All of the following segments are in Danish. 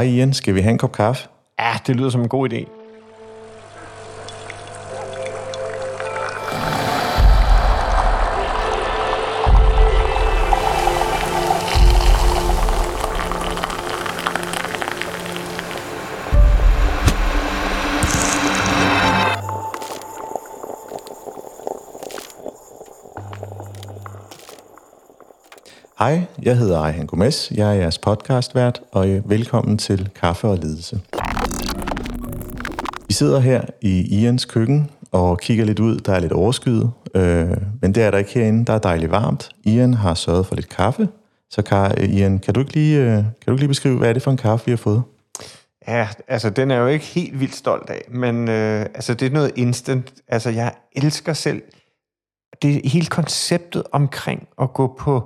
Hej Ian, skal vi have en kop kaffe? Ja, det lyder som en god idé. Hej, jeg hedder Arjen Gomes, jeg er jeres podcastvært, og velkommen til Kaffe og Ledelse. Vi sidder her i Ians køkken og kigger lidt ud, der er lidt overskyet, men det er der ikke herinde, der er dejligt varmt. Ian har sørget for lidt kaffe, så Ian, kan du ikke lige beskrive, hvad er det for en kaffe, vi har fået? Ja, altså den er jo ikke helt vildt stolt af, men altså det er noget instant, altså jeg elsker selv det hele konceptet omkring at gå på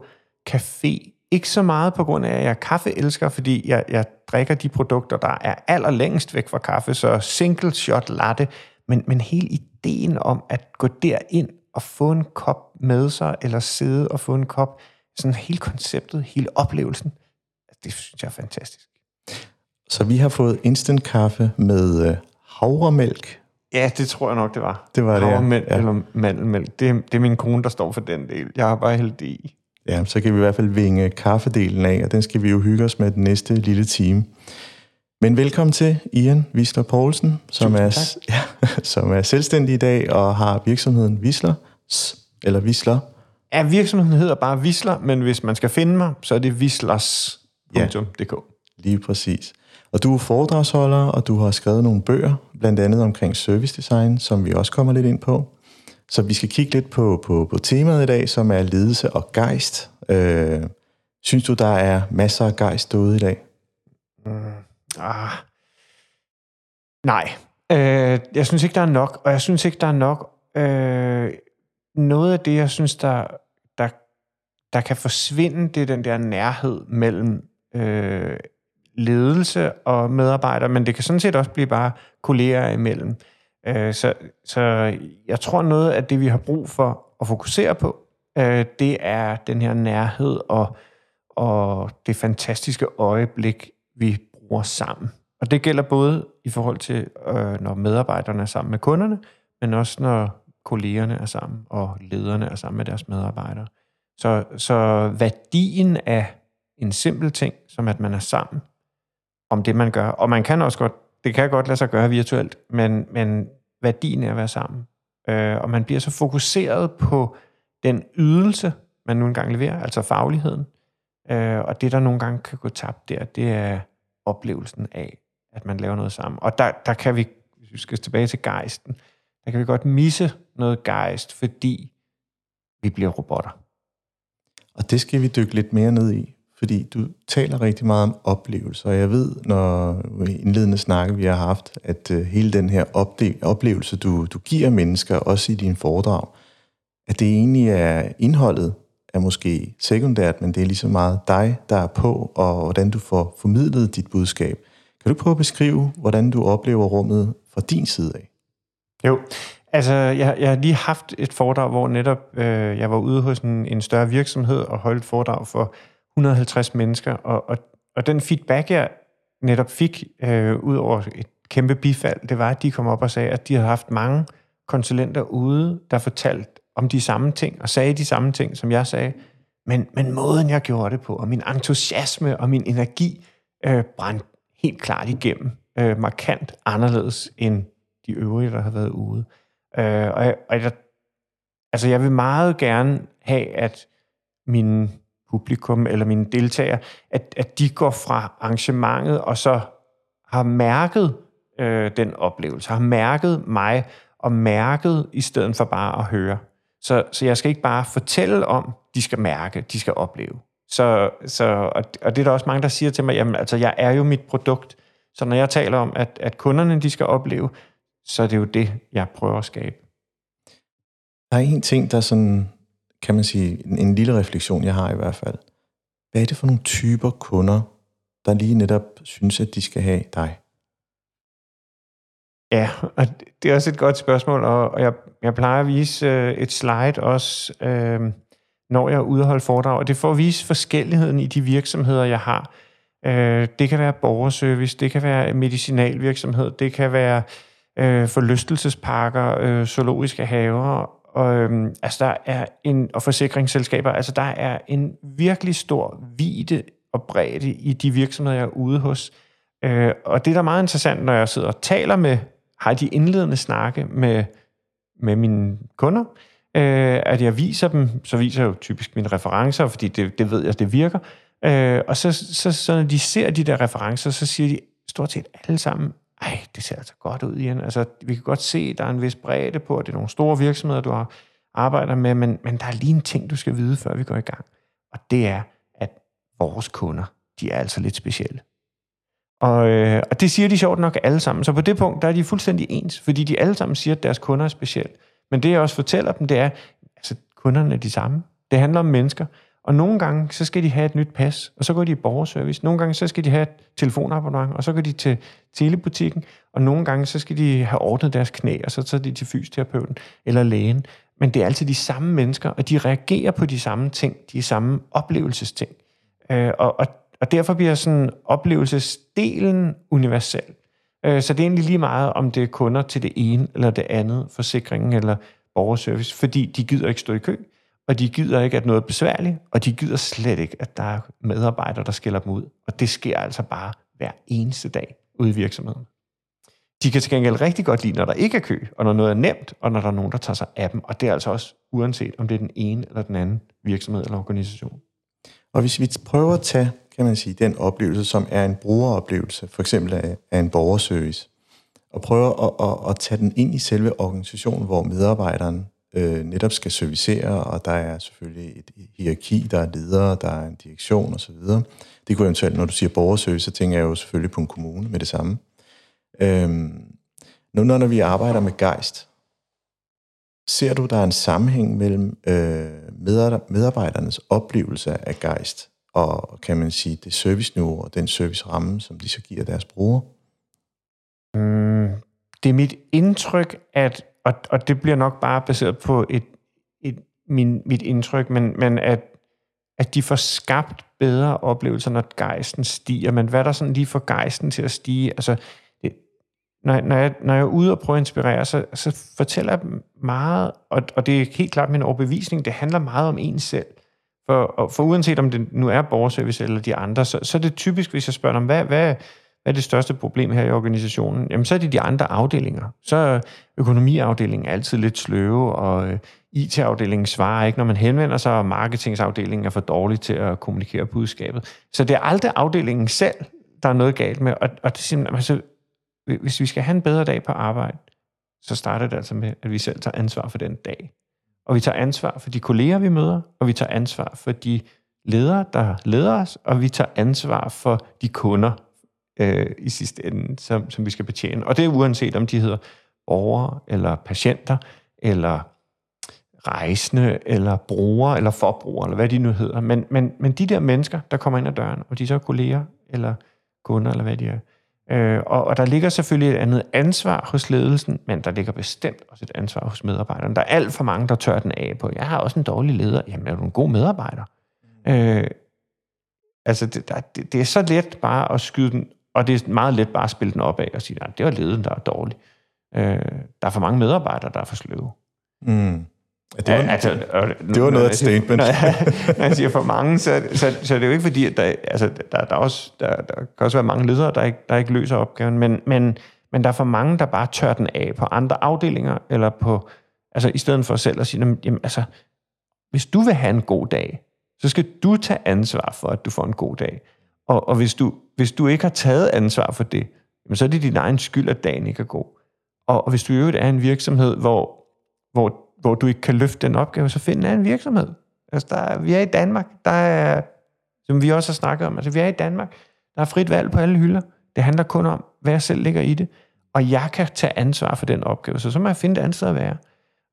kaffe. Ikke så meget på grund af, at jeg er kaffeelsker, fordi jeg drikker de produkter, der er allerlængst væk fra kaffe, så single shot latte, men hele ideen om at gå derind og få en kop med sig, eller sidde og få en kop, sådan hele konceptet, hele oplevelsen, det synes jeg er fantastisk. Så vi har fået instant kaffe med havremælk. Ja, det tror jeg nok, det var. Det var det, havremælk, ja. Eller mandelmælk. Det er min kone, der står for den del. Jeg har bare hældt det i. Ja, så kan vi i hvert fald vinge kaffedelen af, og den skal vi jo hygge os med den næste lille time. Men velkommen til Ian Wisler-Poulsen, som er selvstændig i dag og har virksomheden Wisler. Ja, virksomheden hedder bare Wisler, men hvis man skal finde mig, så er det wislers.dk. Ja, lige præcis. Og du er foredragsholder, og du har skrevet nogle bøger, blandt andet omkring service design, som vi også kommer lidt ind på. Så vi skal kigge lidt på temaet i dag, som er ledelse og gejst. Synes du, der er masser af gejst derude i dag? Nej. Jeg synes ikke, der er nok. Og jeg synes ikke, der er nok. Noget af det, jeg synes, der kan forsvinde, det er den der nærhed mellem ledelse og medarbejdere. Men det kan sådan set også blive bare kolleger imellem. Så jeg tror, noget af det, vi har brug for at fokusere på, det er den her nærhed og det fantastiske øjeblik, vi bruger sammen. Og det gælder både i forhold til, når medarbejderne er sammen med kunderne, men også når kollegerne er sammen, og lederne er sammen med deres medarbejdere. Så værdien af en simpel ting, som at man er sammen om det, man gør, og man kan også godt. Det kan godt lade sig gøre virtuelt, men værdien er at være sammen. Og man bliver så fokuseret på den ydelse, man nu engang leverer, altså fagligheden. Og det, der nogle gange kan gå tabt der, det er oplevelsen af, at man laver noget sammen. Og der kan vi, hvis vi skal tilbage til gejsten, der kan vi godt misse noget gejst, fordi vi bliver robotter. Og det skal vi dykke lidt mere ned i. Fordi du taler rigtig meget om oplevelser, og jeg ved, når indledende snakke, vi har haft, at hele den her oplevelse, du giver mennesker, også i dine foredrag, at det egentlig er indholdet, er måske sekundært, men det er lige så meget dig, der er på, og hvordan du får formidlet dit budskab. Kan du prøve at beskrive, hvordan du oplever rummet fra din side af? Jo, altså jeg har lige haft et foredrag, hvor netop jeg var ude hos en større virksomhed og holdt et foredrag for 150 mennesker, og den feedback, jeg netop fik, ud over et kæmpe bifald, det var, at de kom op og sagde, at de havde haft mange konsulenter ude, der fortalte om de samme ting, og sagde de samme ting, som jeg sagde, men måden, jeg gjorde det på, og min entusiasme og min energi brændte helt klart igennem, markant anderledes end de øvrige, der havde været ude. Jeg vil meget gerne have, at min publikum eller mine deltagere, at de går fra arrangementet og så har mærket den oplevelse, har mærket mig og mærket i stedet for bare at høre. Så jeg skal ikke bare fortælle om, de skal mærke, de skal opleve. Og det er der også mange, der siger til mig, jamen altså, jeg er jo mit produkt, så når jeg taler om, at kunderne, de skal opleve, så er det jo det, jeg prøver at skabe. Der er en ting, der sådan, kan man sige, en lille refleksion, jeg har i hvert fald. Hvad er det for nogle typer kunder, der lige netop synes, at de skal have dig? Ja, og det er også et godt spørgsmål, og jeg plejer at vise et slide også, når jeg udholder foredrag, og det får at vise forskelligheden i de virksomheder, jeg har. Det kan være borgerservice, det kan være medicinalvirksomhed, det kan være forlystelsesparker, zoologiske haver, og der er og forsikringsselskaber. Altså der er en virkelig stor vide og bredde i de virksomheder, jeg er ude hos. Og det er da meget interessant, når jeg sidder og taler med, har de indledende snakke med mine kunder, at jeg viser dem, så viser jeg jo typisk mine referencer, fordi det ved jeg, det virker. Og så når de ser de der referencer, så siger de stort set alle sammen, ej, det ser altså godt ud, Ian. Altså, vi kan godt se, at der er en vis bredde på, at det er nogle store virksomheder, du arbejder med, men der er lige en ting, du skal vide, før vi går i gang. Og det er, at vores kunder, de er altså lidt specielle. Og det siger de sjovt nok alle sammen. Så på det punkt, der er de fuldstændig ens, fordi de alle sammen siger, at deres kunder er specielle. Men det, jeg også fortæller dem, det er, altså kunderne er de samme. Det handler om mennesker. Og nogle gange, så skal de have et nyt pas, og så går de i borgerservice. Nogle gange, så skal de have et telefonabonnement, og så går de til telebutikken. Og nogle gange, så skal de have ordnet deres knæ, og så tager de til fysioterapeuten eller lægen. Men det er altid de samme mennesker, og de reagerer på de samme ting, de samme oplevelsesting. Og derfor bliver sådan oplevelsesdelen universel. Så det er egentlig lige meget, om det er kunder til det ene eller det andet, forsikringen eller borgerservice, fordi de gider ikke stå i kø. Og de gider ikke, at noget er besværligt, og de gider slet ikke, at der er medarbejdere, der skiller dem ud. Og det sker altså bare hver eneste dag ude i virksomheden. De kan til gengæld rigtig godt lide, når der ikke er kø, og når noget er nemt, og når der er nogen, der tager sig af dem. Og det er altså også uanset, om det er den ene eller den anden virksomhed eller organisation. Og hvis vi prøver at tage, kan man sige, den oplevelse, som er en brugeroplevelse, for eksempel af en borgerservice, og prøver at tage den ind i selve organisationen, hvor medarbejderen netop skal servicere, og der er selvfølgelig et hierarki, der er ledere, der er en direktion osv. Det kunne eventuelt, når du siger borgerservice, så tænker jeg jo selvfølgelig på en kommune med det samme. Nu når vi arbejder med gejst, ser du, der er en sammenhæng mellem medarbejdernes oplevelse af gejst, og kan man sige, det serviceniveau og den serviceramme, som de så giver deres brugere? Det er mit indtryk, at og det bliver nok bare baseret på mit indtryk, men at de får skabt bedre oplevelser, når gejsten stiger. Men hvad der sådan lige får gejsten til at stige? Altså, når jeg er ude og prøver at inspirere, så fortæller jeg dem meget, og det er helt klart min overbevisning, det handler meget om en selv. For uanset om det nu er borgerservice eller de andre, så er det typisk, hvis jeg spørger dem, hvad er det største problem her i organisationen? Jamen, så er det de andre afdelinger. Så er økonomiafdelingen altid lidt sløve, og IT-afdelingen svarer ikke, når man henvender sig, og marketingsafdelingen er for dårlig til at kommunikere budskabet. Så det er aldrig afdelingen selv, der er noget galt med. Og det er simpelthen, altså, hvis vi skal have en bedre dag på arbejde, så starter det altså med, at vi selv tager ansvar for den dag. Og vi tager ansvar for de kolleger, vi møder, og vi tager ansvar for de ledere, der leder os, og vi tager ansvar for de kunder, i sidste ende, som vi skal betjene. Og det er uanset, om de hedder borgere, eller patienter, eller rejsende, eller brugere, eller forbrugere, eller hvad de nu hedder. Men de der mennesker, der kommer ind ad døren, og de så er kolleger, eller kunder, eller hvad de er. Og der ligger selvfølgelig et andet ansvar hos ledelsen, men der ligger bestemt også et ansvar hos medarbejderne. Der er alt for mange, der tør den af på. Jeg har også en dårlig leder. Jamen, er du en god medarbejder? Altså, det er så let bare at skyde den. Og det er meget let bare at spille den op af og sige, nej, det var leden, der er dårlig. Der er for mange medarbejdere, der er for sløve. Mm. Det var noget af et statement. Når jeg siger for mange, så er det jo ikke fordi, at der kan også være mange ledere, der ikke løser opgaven, men der er for mange, der bare tør den af på andre afdelinger, eller på, altså i stedet for selv at sige, jamen, altså, hvis du vil have en god dag, så skal du tage ansvar for, at du får en god dag. Og hvis du ikke har taget ansvar for det, så er det din egen skyld, at dagen ikke er god. Og hvis du i øvrigt er en virksomhed, hvor du ikke kan løfte den opgave, så find en anden virksomhed. Altså, vi er i Danmark, der er, som vi også har snakket om, altså vi er i Danmark, der er frit valg på alle hylder. Det handler kun om, hvad jeg selv ligger i det. Og jeg kan tage ansvar for den opgave, så må jeg finde et andet sted at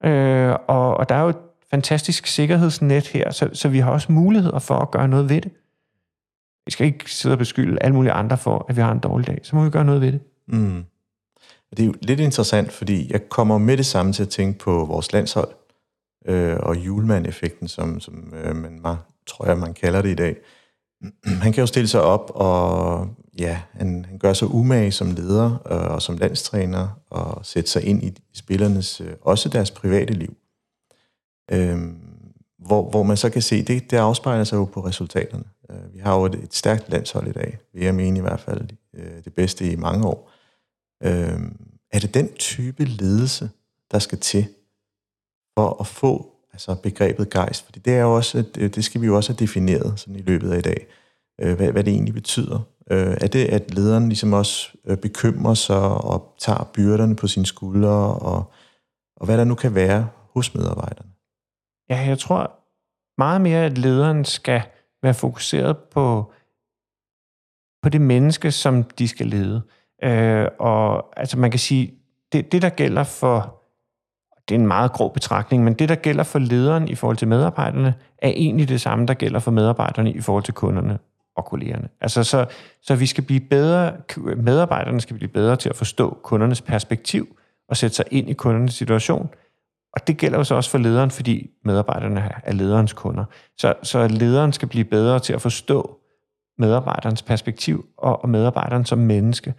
være. Og der er jo et fantastisk sikkerhedsnet her, så vi har også muligheder for at gøre noget ved det. Vi skal ikke sidde og beskylde alle mulige andre for, at vi har en dårlig dag. Så må vi gøre noget ved det. Mm. Det er jo lidt interessant, fordi jeg kommer med det samme til at tænke på vores landshold og Hjulmand-effekten, som man tror jeg, man kalder det i dag. Han kan jo stille sig op, og ja, han gør sig umage som leder og som landstræner, og sætte sig ind i spillernes, også deres private liv. Hvor man så kan se, det afspejler sig jo på resultaterne. Vi har jo et stærkt landshold i dag, vil jeg mene i hvert fald det bedste i mange år. Er det den type ledelse, der skal til for at få altså begrebet gejst? Fordi det er jo også, det skal vi jo også have defineret sådan i løbet af i dag, hvad det egentlig betyder. Er det, at lederen ligesom også bekymrer sig og tager byrderne på sine skuldre, og hvad der nu kan være hos medarbejderne? Ja, jeg tror meget mere, at lederen skal være fokuseret på det menneske, som de skal lede. Og altså man kan sige, det der gælder for, det er en meget grov betragtning, men det der gælder for lederen i forhold til medarbejderne, er egentlig det samme, der gælder for medarbejderne i forhold til kunderne og kollegerne. Altså så vi skal blive bedre, medarbejderne skal blive bedre til at forstå kundernes perspektiv og sætte sig ind i kundernes situation. Og det gælder jo så også for lederen, fordi medarbejderne er lederens kunder. Så lederen skal blive bedre til at forstå medarbejderens perspektiv og medarbejderen som menneske.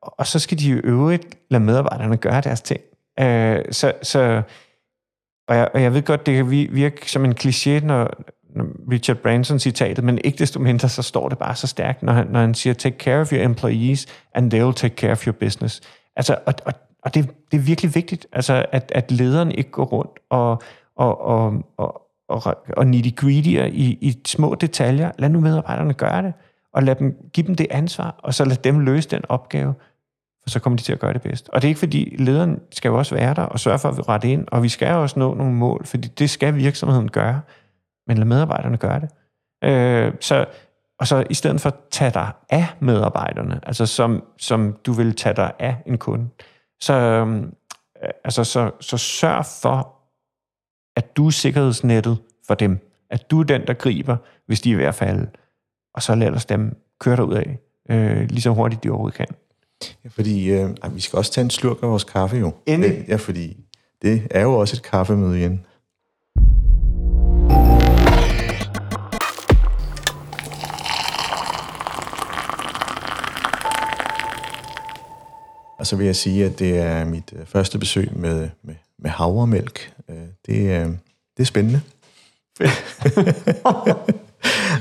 Og så skal de jo øvrigt lade medarbejderne gøre deres ting. Og jeg ved godt, det kan virke som en kliché, når Richard Branson citatet, men ikke desto mindre, så står det bare så stærkt, når han siger, take care of your employees, and they will take care of your business. Altså, og det er virkelig vigtigt, altså, at lederen ikke går rundt og nitty-gritty'er i små detaljer. Lad nu medarbejderne gøre det, og give dem det ansvar, og så lad dem løse den opgave, og så kommer de til at gøre det bedst. Og det er ikke fordi, lederen skal jo også være der og sørge for, at vi retter ind, og vi skal jo også nå nogle mål, fordi det skal virksomheden gøre, men lad medarbejderne gøre det. Så i stedet for, tage dig af medarbejderne, altså som du vil tage dig af en kunde, så sørg for, at du er sikkerhedsnettet for dem. At du er den, der griber, hvis de er ved at falde. Og så lad os dem køre derud af, lige så hurtigt de overhovedet kan. Ja, fordi vi skal også tage en slurk af vores kaffe jo. Endelig. Ja, fordi det er jo også et kaffemøde igen. Og så vil jeg sige, at det er mit første besøg med havremælk. Det er spændende.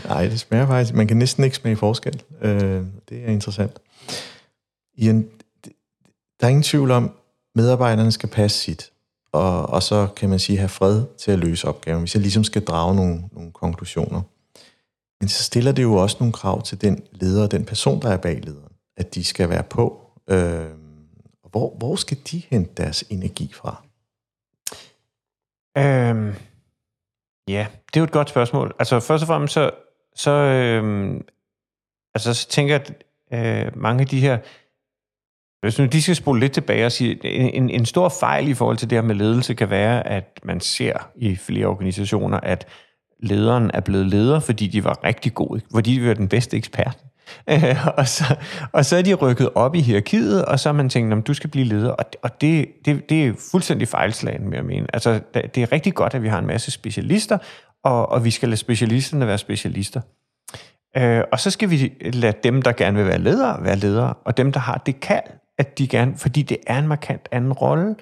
Nej, det smager faktisk. Man kan næsten ikke smage forskel. Det er interessant. Ian, der er ingen tvivl om, medarbejderne skal passe sit, og så kan man sige, have fred til at løse opgaven, hvis jeg ligesom skal drage nogle konklusioner. Men så stiller det jo også nogle krav til den leder og den person, der er bag lederen, at de skal være på. Hvor skal de hente deres energi fra? Ja, det er jo et godt spørgsmål. Altså først og fremmest så tænker jeg, at mange af de her, hvis nu de skal spole lidt tilbage og sige, en stor fejl i forhold til det her med ledelse kan være, at man ser i flere organisationer, at lederen er blevet leder, fordi de var rigtig gode, fordi de var den bedste ekspert. Og så er de rykket op i hierarkiet, og så har man tænkt, at du skal blive leder. Og det er fuldstændig fejlslagen, vil jeg mene. Altså, det er rigtig godt, at vi har en masse specialister, og vi skal lade specialisterne være specialister. Og så skal vi lade dem, der gerne vil være ledere, være ledere, og dem, der har det kald, at de gerne, fordi det er en markant anden rolle,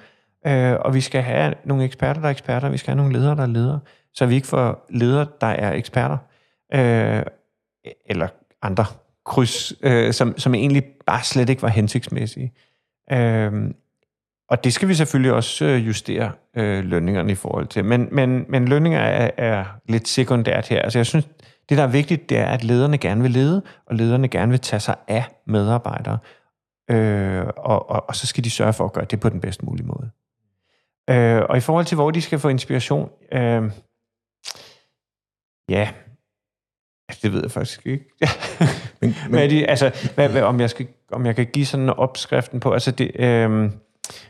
og vi skal have nogle eksperter, der er eksperter, og vi skal have nogle ledere, der er ledere, så vi ikke får ledere, der er eksperter, eller andre kryds, som egentlig bare slet ikke var hensigtsmæssige. Og det skal vi selvfølgelig også justere lønningerne i forhold til. Men lønninger er lidt sekundært her. Altså jeg synes, det der er vigtigt, det er, at lederne gerne vil lede, og lederne gerne vil tage sig af medarbejdere. Og så skal de sørge for at gøre det på den bedst mulige måde. Og i forhold til, hvor de skal få inspiration, ja... Det ved jeg faktisk ikke. Om jeg kan give sådan en opskriften på, altså det,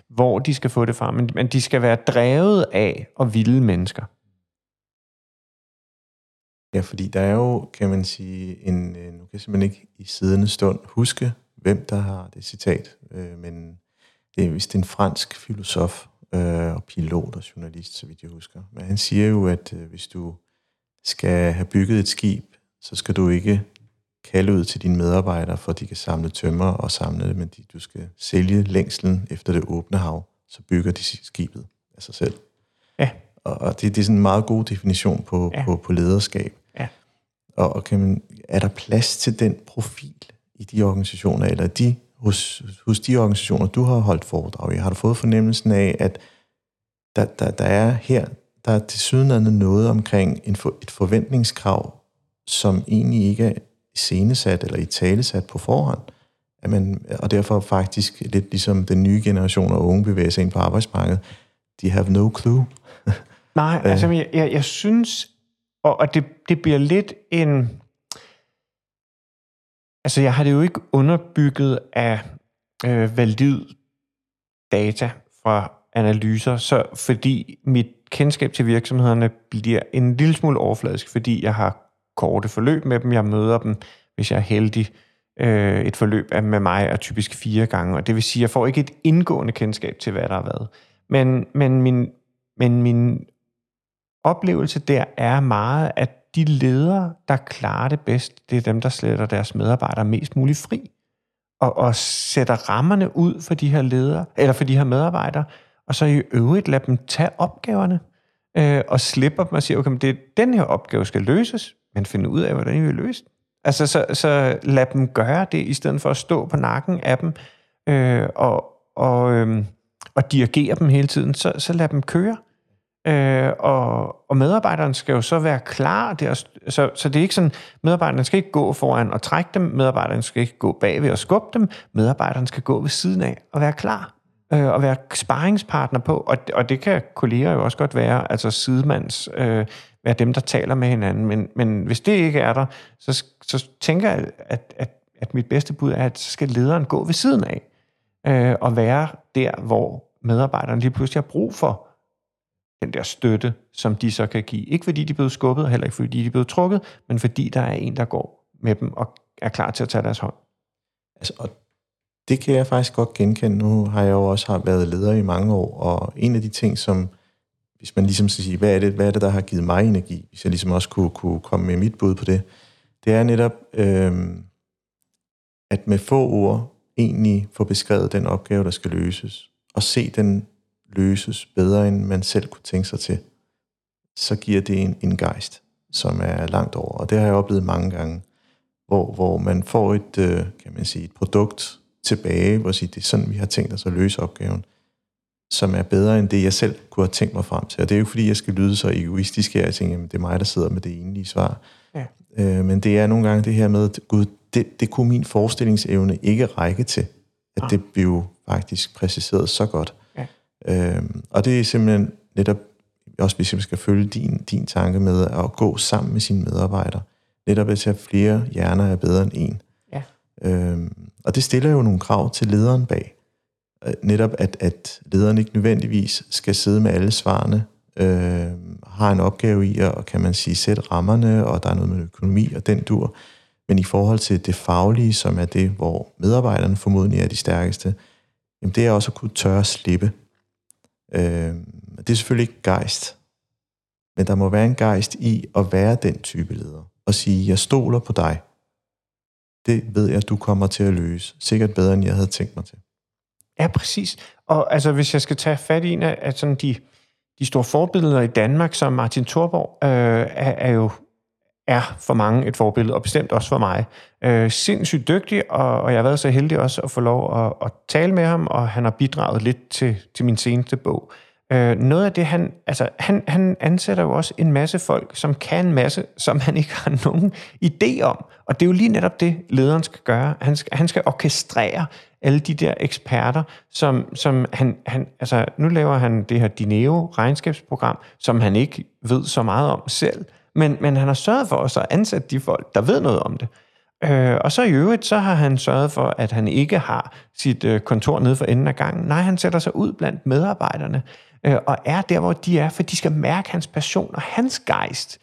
hvor de skal få det fra, men de skal være drevet af og vilde mennesker. Ja, fordi der er jo, kan man sige, nu kan jeg simpelthen ikke i siddende stund huske, hvem der har det citat, men det er vist en fransk filosof og pilot og journalist, så vidt jeg husker. Men han siger jo, at hvis du skal have bygget et skib, så skal du ikke kalde ud til dine medarbejdere, for at de kan samle tømmer og samle det, men du skal sælge længslen efter det åbne hav, så bygger de skibet af sig selv. Ja. Og det er sådan en meget god definition på, ja, på lederskab. Ja. Og kan man, er der plads til den profil i de organisationer, eller hos de organisationer, du har holdt foredrag i? Har du fået fornemmelsen af, at der er her, der er tilsyneladende noget omkring et forventningskrav, som egentlig ikke er iscenesat eller italesat på forhånd, at man, og derfor faktisk lidt ligesom den nye generation af unge bevæger sig ind på arbejdsmarkedet, de have no clue. Nej, altså jeg synes, og det bliver lidt en... Altså jeg har det jo ikke underbygget af valid data fra analyser, så fordi mit kendskab til virksomhederne bliver en lille smule overfladisk, fordi jeg har korte forløb med dem. Jeg møder dem, hvis jeg er heldig. Et forløb med mig er typisk 4 gange, og det vil sige, at jeg får ikke et indgående kendskab til, hvad der har været. Men min oplevelse der er meget, at de ledere, der klarer det bedst, det er dem, der sætter deres medarbejdere mest muligt fri, og sætter rammerne ud for de her ledere, eller for de her medarbejdere, og så i øvrigt lader dem tage opgaverne, og slipper dem og siger, okay, det er den her opgave skal løses, men finde ud af, hvordan I vil løse den. Altså, så lad dem gøre det, i stedet for at stå på nakken af dem, og dirigere dem hele tiden, så lad dem køre. Og medarbejderen skal jo så være klar, så det er ikke sådan, medarbejderen skal ikke gå foran og trække dem, medarbejderen skal ikke gå bagved og skubbe dem, medarbejderen skal gå ved siden af og være klar, og være sparringspartner på, og det kan kolleger jo også godt være, altså sidemands, være dem, der taler med hinanden, men hvis det ikke er der, så tænker jeg, at mit bedste bud er, at så skal lederen gå ved siden af, og være der, hvor medarbejderne lige pludselig har brug for den der støtte, som de så kan give. Ikke fordi de er blevet skubbet, og heller ikke fordi de er blevet trukket, men fordi der er en, der går med dem og er klar til at tage deres hånd. Altså, og det kan jeg faktisk godt genkende. Nu har jeg jo også været leder i mange år, og en af de ting, som, hvis man ligesom skal sige, hvad er det, der har givet mig energi, hvis jeg ligesom også kunne komme med mit bud på det, det er netop, at med få ord egentlig få beskrevet den opgave, der skal løses, og se den løses bedre, end man selv kunne tænke sig til, så giver det en gejst, som er langt over. Og det har jeg oplevet mange gange, hvor man får et, kan man sige, et produkt tilbage, hvor det er sådan, vi har tænkt os at løse opgaven, som er bedre end det, jeg selv kunne have tænkt mig frem til. Og det er jo ikke, fordi jeg skal lyde så egoistisk her, jeg tænker, det er mig, der sidder med det enlige svar. Ja. Men det er nogle gange det her med, at gud, det kunne min forestillingsevne ikke række til, at det blev faktisk præciseret så godt. Ja. Og det er simpelthen netop, også hvis man skal følge din tanke med, at gå sammen med sine medarbejdere. Netop at tage flere hjerner er bedre end en. Ja. Og det stiller jo nogle krav til lederen bag. Netop at lederen ikke nødvendigvis skal sidde med alle svarene, har en opgave i at, kan man sige, sætte rammerne, og der er noget med økonomi og den dur. Men i forhold til det faglige, som er det, hvor medarbejderne formodentlig er de stærkeste, jamen det er også at kunne tørre at slippe. Det er selvfølgelig ikke gejst, men der må være en gejst i at være den type leder, og sige, jeg stoler på dig. Det ved jeg, du kommer til at løse. Sikkert bedre, end jeg havde tænkt mig til. Ja, præcis. Og altså, hvis jeg skal tage fat i, at sådan de store forbilleder i Danmark, som Martin Thorborg, er for mange et forbillede, og bestemt også for mig. Sindssygt dygtig, og jeg har været så heldig også at få lov at tale med ham, og han har bidraget lidt til min seneste bog. Noget af det, han ansætter jo også en masse folk, som kan en masse, som han ikke har nogen idé om. Og det er jo lige netop det, lederen skal gøre. Han skal orkestrere alle de der eksperter, som han... Altså, nu laver han det her Dineo-regnskabsprogram, som han ikke ved så meget om selv, men han har sørget for også at ansætte de folk, der ved noget om det. Og så i øvrigt, så har han sørget for, at han ikke har sit kontor nede for enden af gangen. Nej, han sætter sig ud blandt medarbejderne, og er der, hvor de er, for de skal mærke hans passion og hans gejst.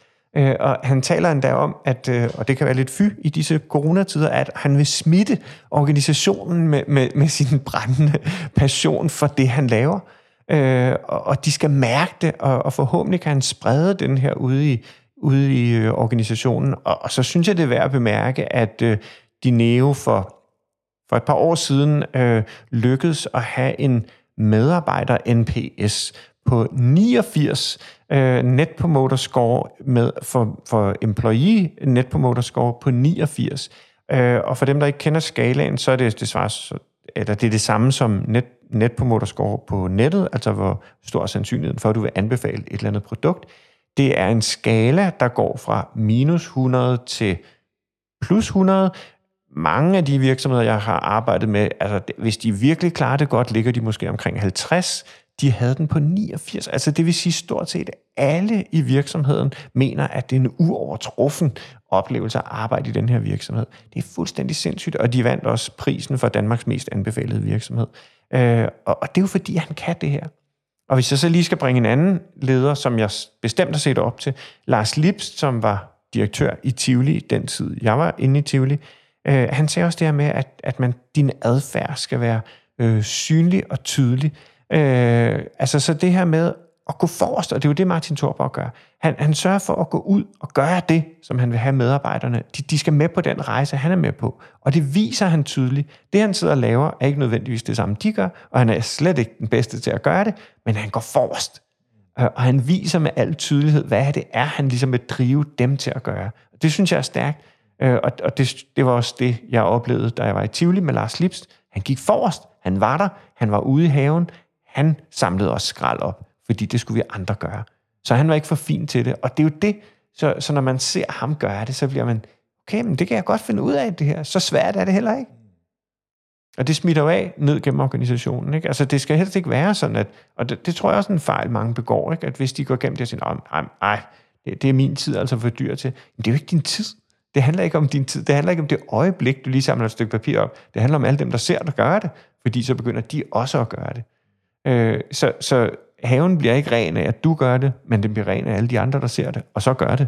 Og han taler endda om, at, og det kan være lidt fy i disse coronatider, at han vil smitte organisationen med sin brændende passion for det, han laver. Og de skal mærke det, og forhåbentlig kan han sprede den her ude i ude i organisationen. Og så synes jeg, det er værd at bemærke, at Dineo for et par år siden lykkedes at have en medarbejder-NPS på 89, Net Promoter Score med for employee Net Promoter Score på 89. Og for dem, der ikke kender skalaen, så er det er det samme som Net Promoter Score på nettet, altså hvor stor sandsynligheden for, at du vil anbefale et eller andet produkt. Det er en skala, der går fra minus 100 til plus 100. Mange af de virksomheder, jeg har arbejdet med, altså hvis de virkelig klarer det godt, ligger de måske omkring 50. De havde den på 89. Altså det vil sige, stort set alle i virksomheden mener, at det er en uovertruffen oplevelse at arbejde i den her virksomhed. Det er fuldstændig sindssygt, og de vandt også prisen for Danmarks mest anbefalede virksomhed. Og det er jo fordi, han kan det her. Og hvis jeg så lige skal bringe en anden leder, som jeg bestemt har set op til, Lars Lips, som var direktør i Tivoli den tid, jeg var inde i Tivoli, han sagde også det her med, at din adfærd skal være synlig og tydelig. Så det her med at gå forrest, og det er jo det, Martin Thorborg gør. Han sørger for at gå ud og gøre det, som han vil have medarbejderne. De skal med på den rejse, han er med på. Og det viser han tydeligt. Det, han sidder og laver, er ikke nødvendigvis det samme, de gør, og han er slet ikke den bedste til at gøre det, men han går forrest. Og han viser med al tydelighed, hvad det er, han ligesom vil drive dem til at gøre. Det synes jeg er stærkt, og det var også det, jeg oplevede, da jeg var i Tivoli med Lars Lips. Han gik forrest, han var der, han var ude i haven, han samlede også skrald op, fordi det skulle vi andre gøre. Så han var ikke for fin til det, og det er jo det. Så når man ser ham gøre det, så bliver man, okay, men det kan jeg godt finde ud af det her. Så svært er det heller ikke. Og det smitter jo af ned gennem organisationen, ikke? Altså det skal helst ikke være sådan, at, og det tror jeg også er en fejl, mange begår, ikke? At hvis de går gennem det og siger, nej, det er min tid altså for dyr til. Men det er jo ikke din tid. Det handler ikke om din tid. Det handler ikke om det øjeblik, du lige samler et stykke papir op. Det handler om alle dem, der ser dig gøre det, fordi så begynder de også at gøre det. Så haven bliver ikke ren af, at du gør det, men den bliver ren af alle de andre, der ser det, og så gør det.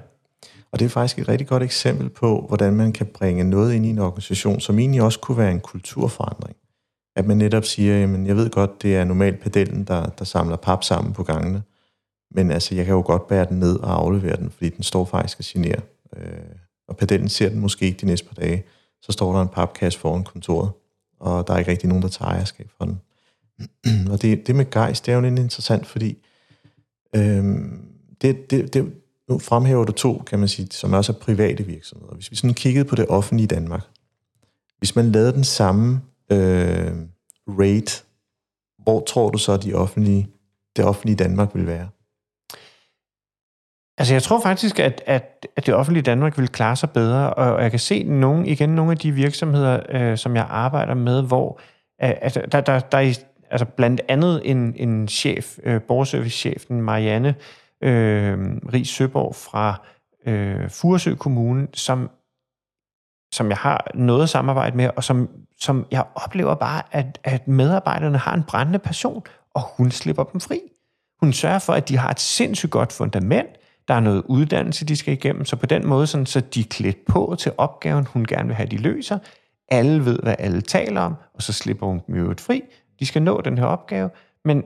Og det er faktisk et rigtig godt eksempel på, hvordan man kan bringe noget ind i en organisation, som egentlig også kunne være en kulturforandring. At man netop siger, jamen jeg ved godt, det er normalt pedellen, der samler pap sammen på gangene, men altså jeg kan jo godt bære den ned og aflevere den, fordi den står faktisk og generer. Og pedellen ser den måske ikke de næste par dage, så står der en papkasse foran kontoret, og der er ikke rigtig nogen, der tager ejerskab for den. Og det med gejst, det er jo lidt interessant, fordi nu fremhæver du to, kan man sige, som også er private virksomheder. Hvis vi sådan kiggede på det offentlige i Danmark, hvis man lavede den samme rate, hvor tror du så det offentlige i Danmark vil være? Altså jeg tror faktisk, at det offentlige Danmark vil klare sig bedre, og jeg kan se nogle af de virksomheder, som jeg arbejder med, hvor der er blandt andet en chef, borgerservicechefen Marianne Ries Søborg fra Furesø kommune, som jeg har noget at samarbejde med, og som jeg oplever bare, at medarbejderne har en brændende passion, og hun slipper dem fri. Hun sørger for, at de har et sindssygt godt fundament, der er noget uddannelse, de skal igennem, så på den måde, sådan, så de er klædt på til opgaven, hun gerne vil have, de løser. Alle ved, hvad alle taler om, og så slipper hun dem jo fri. De skal nå den her opgave.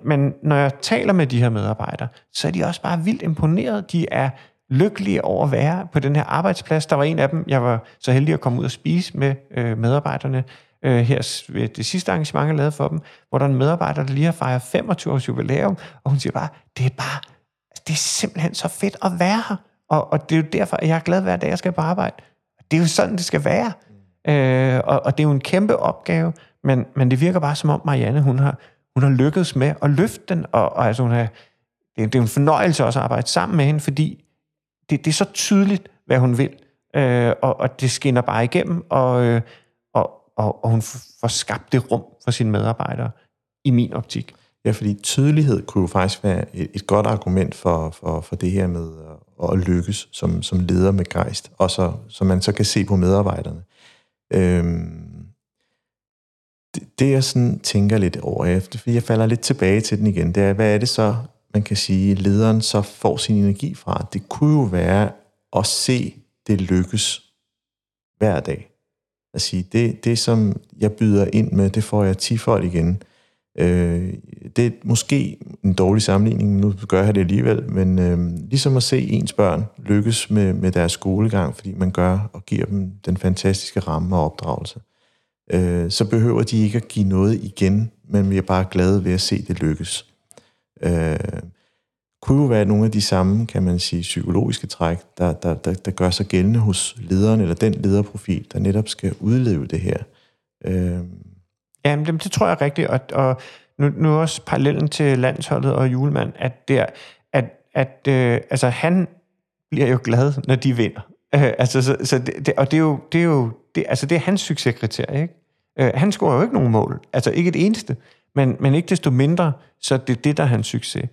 Men når jeg taler med de her medarbejdere, så er de også bare vildt imponerede. De er lykkelige over at være på den her arbejdsplads. Der var en af dem, jeg var så heldig at komme ud og spise med medarbejderne her ved det sidste arrangement, jeg lavede for dem, hvor der er en medarbejder, der lige har fejret 25 års jubilæum, og hun siger bare, det er simpelthen så fedt at være her. Og det er jo derfor, at jeg er glad hver dag, jeg skal på arbejde. Det er jo sådan, det skal være. Og det er jo en kæmpe opgave, men det virker bare som om Marianne, hun har lykkedes med at løfte den, og altså det er en fornøjelse også at arbejde sammen med hende, fordi det er så tydeligt, hvad hun vil, og det skinner bare igennem, og hun får skabt det rum for sine medarbejdere, i min optik. Ja, fordi tydelighed kunne jo faktisk være et godt argument for det her med at lykkes som leder med gejst, og så man så kan se på medarbejderne. Det jeg sådan tænker lidt over efter, fordi jeg falder lidt tilbage til den igen, det er, hvad er det så, man kan sige, lederen så får sin energi fra? Det kunne jo være at se det lykkes hver dag. At sige, det som jeg byder ind med, det får jeg tifold igen. Det er måske en dårlig sammenligning, men nu gør jeg det alligevel, men ligesom at se ens børn lykkes med deres skolegang, fordi man gør og giver dem den fantastiske ramme og opdragelse, så behøver de ikke at give noget igen, men vi er bare glade ved at se det lykkes. Kunne jo være nogle af de samme, kan man sige, psykologiske træk, der gør sig gældende hos lederen, eller den lederprofil, der netop skal udleve det her. Jamen, det tror jeg rigtigt, og nu også parallellen til landsholdet og Hjulmand, at han bliver jo glad, når de vinder. Det er hans succeskriterie, ikke? Han scorer jo ikke nogen mål, altså ikke et eneste, men ikke desto mindre, så det er det, der er hans succes.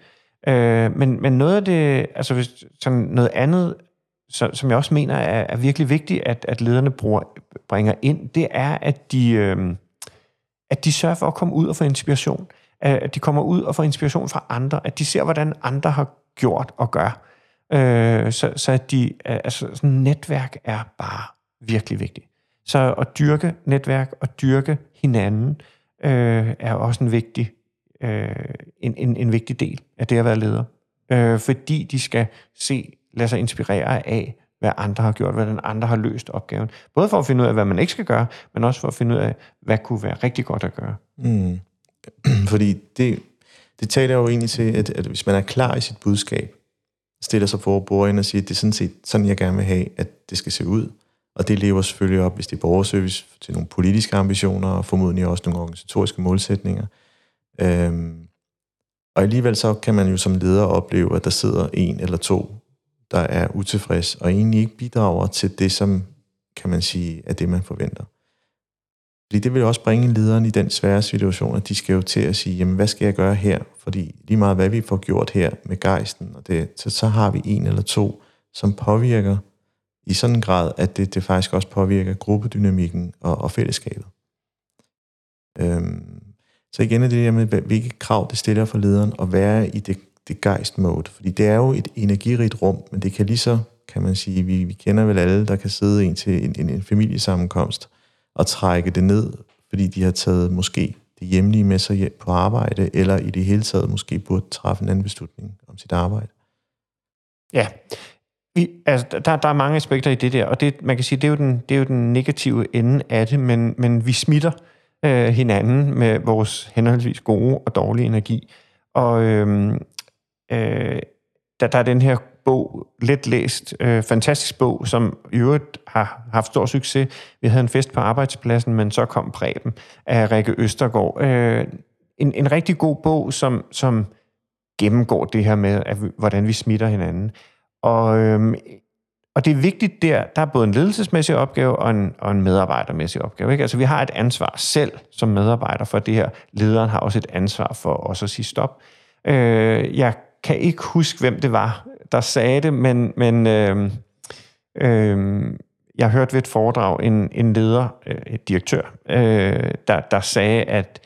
Men noget af det, altså hvis, sådan noget andet, som jeg også mener er virkelig vigtigt, at lederne bringer ind, det er, at de sørger for at komme ud og få inspiration. At de kommer ud og får inspiration fra andre. At de ser, hvordan andre har gjort og gør. Så at de, altså sådan netværk er bare virkelig vigtigt. Så at dyrke netværk og dyrke hinanden er også en vigtig en vigtig del af det at være leder. Fordi de skal lade sig inspirere af, hvad andre har gjort, hvordan andre har løst opgaven. Både for at finde ud af, hvad man ikke skal gøre, men også for at finde ud af, hvad kunne være rigtig godt at gøre. Mm. Fordi det taler jo egentlig til, at hvis man er klar i sit budskab, stiller sig for borgeren og siger, at det er sådan set sådan, jeg gerne vil have, at det skal se ud. Og det lever selvfølgelig op, hvis det er borgerservice, til nogle politiske ambitioner og formodentlig også nogle organisatoriske målsætninger. Og alligevel så kan man jo som leder opleve, at der sidder en eller to, der er utilfreds, og egentlig ikke bidrager til det, som kan man sige, er det, man forventer. Fordi det vil også bringe lederen i den svære situation, at de skal jo til at sige, jamen hvad skal jeg gøre her? Fordi lige meget hvad vi får gjort her med gejsten, og det, så har vi en eller to, som påvirker i sådan en grad, at det faktisk også påvirker gruppedynamikken og fællesskabet. Så igen er det der med, hvilke krav det stiller for lederen at være i det gejst-mode. Fordi det er jo et energirigt rum, men det kan lige så, kan man sige, vi kender vel alle, der kan sidde ind til en familiesammenkomst og trække det ned, fordi de har taget måske det hjemlige med sig hjem på arbejde, eller i det hele taget måske burde træffe en anden beslutning om sit arbejde. Ja, der er mange aspekter i det der, og det, man kan sige, det er jo den negative ende af det, men vi smitter hinanden med vores henholdsvis gode og dårlige energi. Og der er den her bog, let læst, fantastisk bog, som i øvrigt har haft stor succes. Vi havde en fest på arbejdspladsen, men så kom Preben af Rikke Østergaard. En rigtig god bog, som gennemgår det her med, hvordan vi smitter hinanden. Og det er vigtigt der er både en ledelsesmæssig opgave og en medarbejdermæssig opgave. Ikke? Altså vi har et ansvar selv som medarbejder for det her. Lederen har også et ansvar for også at sige stop. Jeg kan ikke huske, hvem det var, der sagde det, men jeg hørte ved et foredrag en leder, et direktør, der sagde, at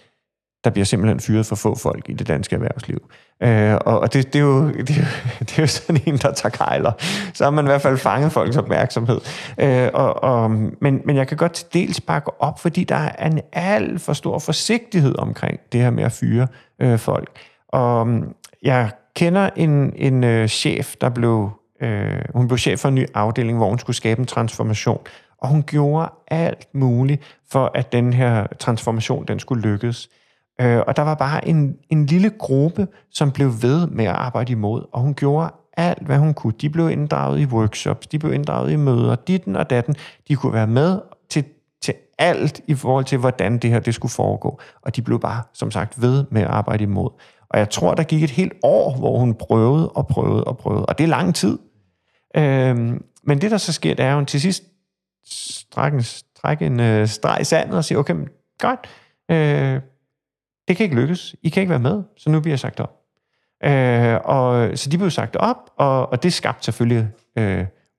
der bliver simpelthen fyret for få folk i det danske erhvervsliv. Og det er jo sådan en, der tager kejler. Så har man i hvert fald fanget folks opmærksomhed. Men jeg kan godt til dels bakke op, fordi der er en alt for stor forsigtighed omkring det her med at fyre folk. Og jeg kender en chef, der hun blev chef for en ny afdeling, hvor hun skulle skabe en transformation. Og hun gjorde alt muligt for, at den her transformation, den skulle lykkes. Og der var bare en lille gruppe, som blev ved med at arbejde imod, og hun gjorde alt, hvad hun kunne. De blev inddraget i workshops, de blev inddraget i møder, ditten og datten. De kunne være med til alt i forhold til, hvordan det her det skulle foregå. Og de blev bare, som sagt, ved med at arbejde imod. Og jeg tror, der gik et helt år, hvor hun prøvede. Og det er lang tid. Men det, der så sker, det er, at hun til sidst trækker en streg i sandet og siger, okay, godt, det kan ikke lykkes. I kan ikke være med, så nu bliver jeg sagt op. Så de blev sagt op, og det skabte selvfølgelig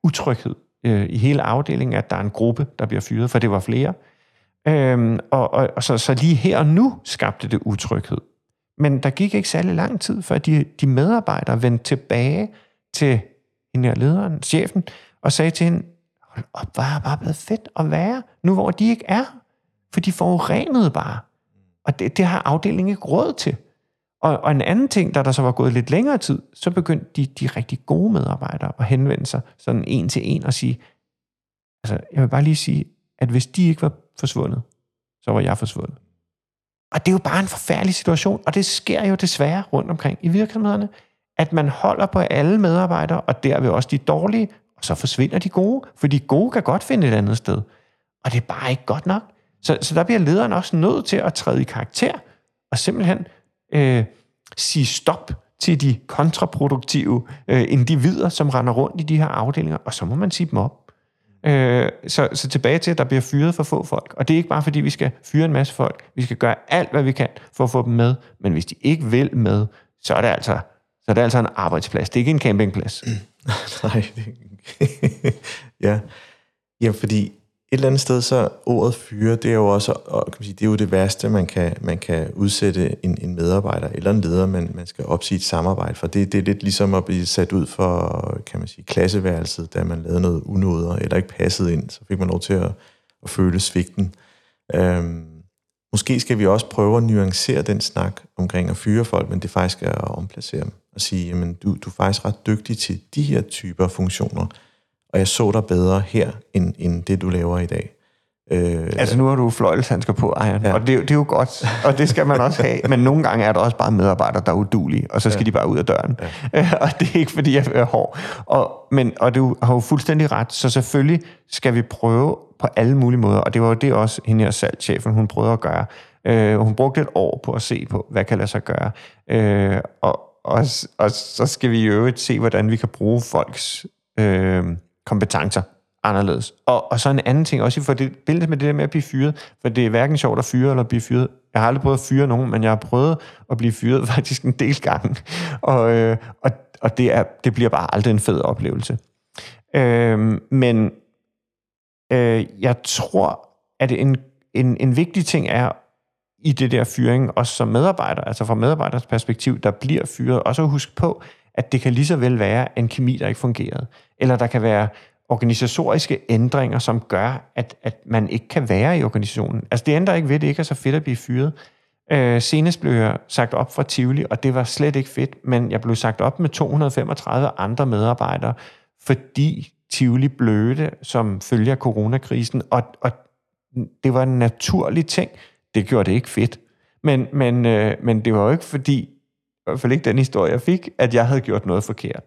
utryghed i hele afdelingen, at der er en gruppe, der bliver fyret, for det var flere. Så lige her og nu skabte det utryghed. Men der gik ikke særlig lang tid, før de medarbejdere vendte tilbage til hende her lederen, chefen, og sagde til hende, hold op, hvor er bare blevet fedt at være, nu hvor de ikke er. For de forurenede bare. Og det har afdelingen ikke råd til. Og en anden ting, da der så var gået lidt længere tid, så begyndte de rigtig gode medarbejdere at henvende sig sådan en til en og sige, altså jeg vil bare lige sige, at hvis de ikke var forsvundet, så var jeg forsvundet. Og det er jo bare en forfærdelig situation, og det sker jo desværre rundt omkring i virksomhederne, at man holder på alle medarbejdere, og derved også de dårlige, og så forsvinder de gode, for de gode kan godt finde et andet sted. Og det er bare ikke godt nok. Så der bliver lederen også nødt til at træde i karakter, og simpelthen sige stop til de kontraproduktive individer, som render rundt i de her afdelinger, og så må man sige dem op. Så tilbage til, at der bliver fyret for få folk. Og det er ikke bare fordi, vi skal fyre en masse folk. Vi skal gøre alt, hvad vi kan for at få dem med. Men hvis de ikke vil med, så er det altså en arbejdsplads. Det er ikke en campingplads. Nej. Ja. Jamen, fordi et eller andet sted, så ordet fyre, det er jo også, kan man sige, det er jo det værste, man kan udsætte en medarbejder eller en leder, man skal opsige et samarbejde for. Det er lidt ligesom at blive sat ud for, kan man sige, klasseværelset, da man lavede noget unoder eller ikke passede ind, så fik man lov til at føle svigten. Måske skal vi også prøve at nuancere den snak omkring at fyre folk, men det faktisk er at omplacere dem og sige, jamen du er faktisk ret dygtig til de her typer funktioner, og jeg så dig bedre her, end det, du laver i dag. Altså nu har du fløjlshandsker på, Arjen, ja. Og det er jo godt, og det skal man også have, men nogle gange er der også bare medarbejdere, der er udulige, og så skal de bare ud af døren. Ja. Og det er ikke, fordi jeg er hård. Og du har jo fuldstændig ret, så selvfølgelig skal vi prøve på alle mulige måder, og det var jo det også, hende her salgschefen, hun prøvede at gøre. Hun brugte et år på at se på, hvad kan lade sig gøre, og så skal vi jo øvrigt se, hvordan vi kan bruge folks kompetencer anderledes. Og så en anden ting, også i forbindelse med det der med at blive fyret, for det er hverken sjovt at fyre eller at blive fyret. Jeg har aldrig prøvet at fyre nogen, men jeg har prøvet at blive fyret faktisk en del gange. Og det bliver bare aldrig en fed oplevelse. Men jeg tror, at en vigtig ting er i det der fyring, også som medarbejder, altså fra medarbejders perspektiv, der bliver fyret, også at huske på, at det kan lige så vel være en kemi, der ikke fungerede. Eller der kan være organisatoriske ændringer, som gør, at man ikke kan være i organisationen. Altså det ændrer ikke ved, det ikke er så fedt at blive fyret. Senest blev jeg sagt op fra Tivoli, og det var slet ikke fedt, men jeg blev sagt op med 235 andre medarbejdere, fordi Tivoli blødte som følge af coronakrisen, og det var en naturlig ting. Det gjorde det ikke fedt. Men det var jo ikke fordi, i hvert fald ikke den historie, jeg fik, at jeg havde gjort noget forkert.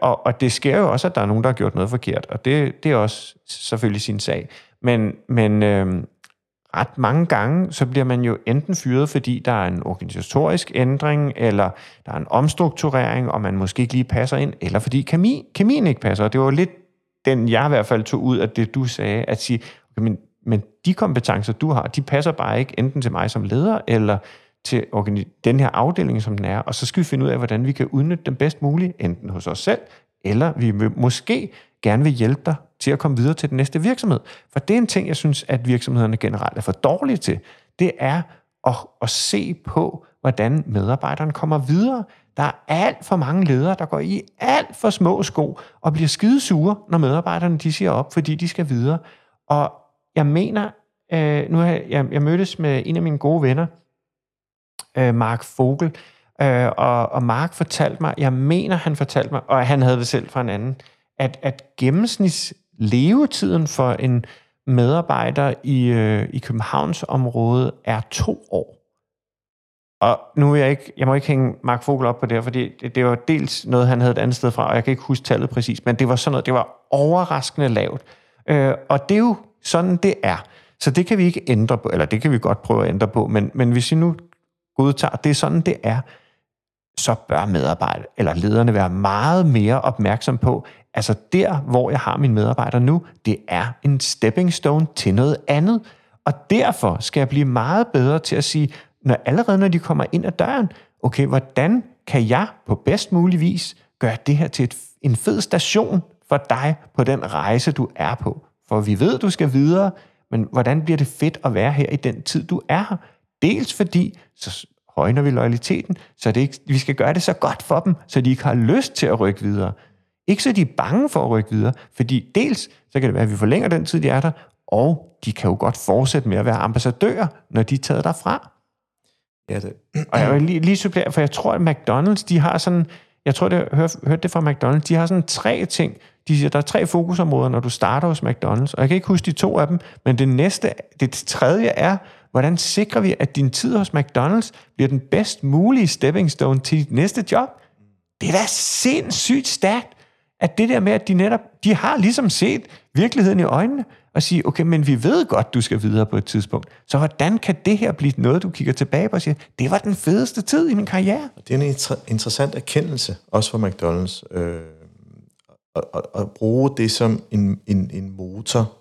Og det sker jo også, at der er nogen, der har gjort noget forkert, og det er også selvfølgelig sin sag. Men ret mange gange, så bliver man jo enten fyret, fordi der er en organisatorisk ændring, eller der er en omstrukturering, og man måske ikke lige passer ind, eller fordi kemien ikke passer. Og det var lidt den, jeg i hvert fald tog ud af det, du sagde, at sige, okay, men de kompetencer, du har, de passer bare ikke enten til mig som leder, eller til den her afdeling, som den er, og så skal vi finde ud af, hvordan vi kan udnytte den bedst muligt, enten hos os selv, eller vi måske gerne vil hjælpe dig til at komme videre til den næste virksomhed. For det er en ting, jeg synes, at virksomhederne generelt er for dårlige til. Det er at se på, hvordan medarbejderen kommer videre. Der er alt for mange ledere, der går i alt for små sko, og bliver skidesure, når medarbejderne de siger op, fordi de skal videre. Og jeg mener, jeg mødtes med en af mine gode venner, Mark Vogel, og Mark fortalte mig, og han havde det selv fra en anden, at gennemsnitslevetiden for en medarbejder i Københavnsområdet er 2 år. Og nu vil jeg må ikke hænge Mark Vogel op på det, fordi det var dels noget, han havde et andet sted fra, og jeg kan ikke huske tallet præcis, men det var sådan noget, det var overraskende lavt. Og det er jo sådan, det er. Så det kan vi ikke ændre på, eller det kan vi godt prøve at ændre på, men hvis vi nu godtager, det er sådan, det er, så bør medarbejdere eller lederne være meget mere opmærksom på, altså der, hvor jeg har mine medarbejdere nu, det er en stepping stone til noget andet, og derfor skal jeg blive meget bedre til at sige, allerede når de kommer ind ad døren, okay, hvordan kan jeg på bedst mulig vis gøre det her til en fed station for dig på den rejse, du er på? For vi ved, du skal videre, men hvordan bliver det fedt at være her i den tid, du er her? Dels fordi, så højner vi loyaliteten, så det ikke, vi skal gøre det så godt for dem, så de ikke har lyst til at rykke videre. Ikke så de er bange for at rykke videre, fordi dels, så kan det være, at vi forlænger den tid, de er der, og de kan jo godt fortsætte med at være ambassadører, når de er taget derfra. Ja, det. Og jeg vil lige supplere, for jeg tror, at McDonald's, de har sådan, jeg tror, jeg hørte det fra McDonald's, de har sådan 3 ting. De siger, der er 3 fokusområder, når du starter hos McDonald's. Og jeg kan ikke huske de 2 af dem, men det tredje er, hvordan sikrer vi, at din tid hos McDonald's bliver den bedst mulige stepping stone til dit næste job? Det er da sindssygt stærkt, at det der med, at de har ligesom set virkeligheden i øjnene, og sige, okay, men vi ved godt, du skal videre på et tidspunkt. Så hvordan kan det her blive noget, du kigger tilbage på og siger, det var den fedeste tid i min karriere? Det er en interessant erkendelse, også for McDonald's, at bruge det som en motor,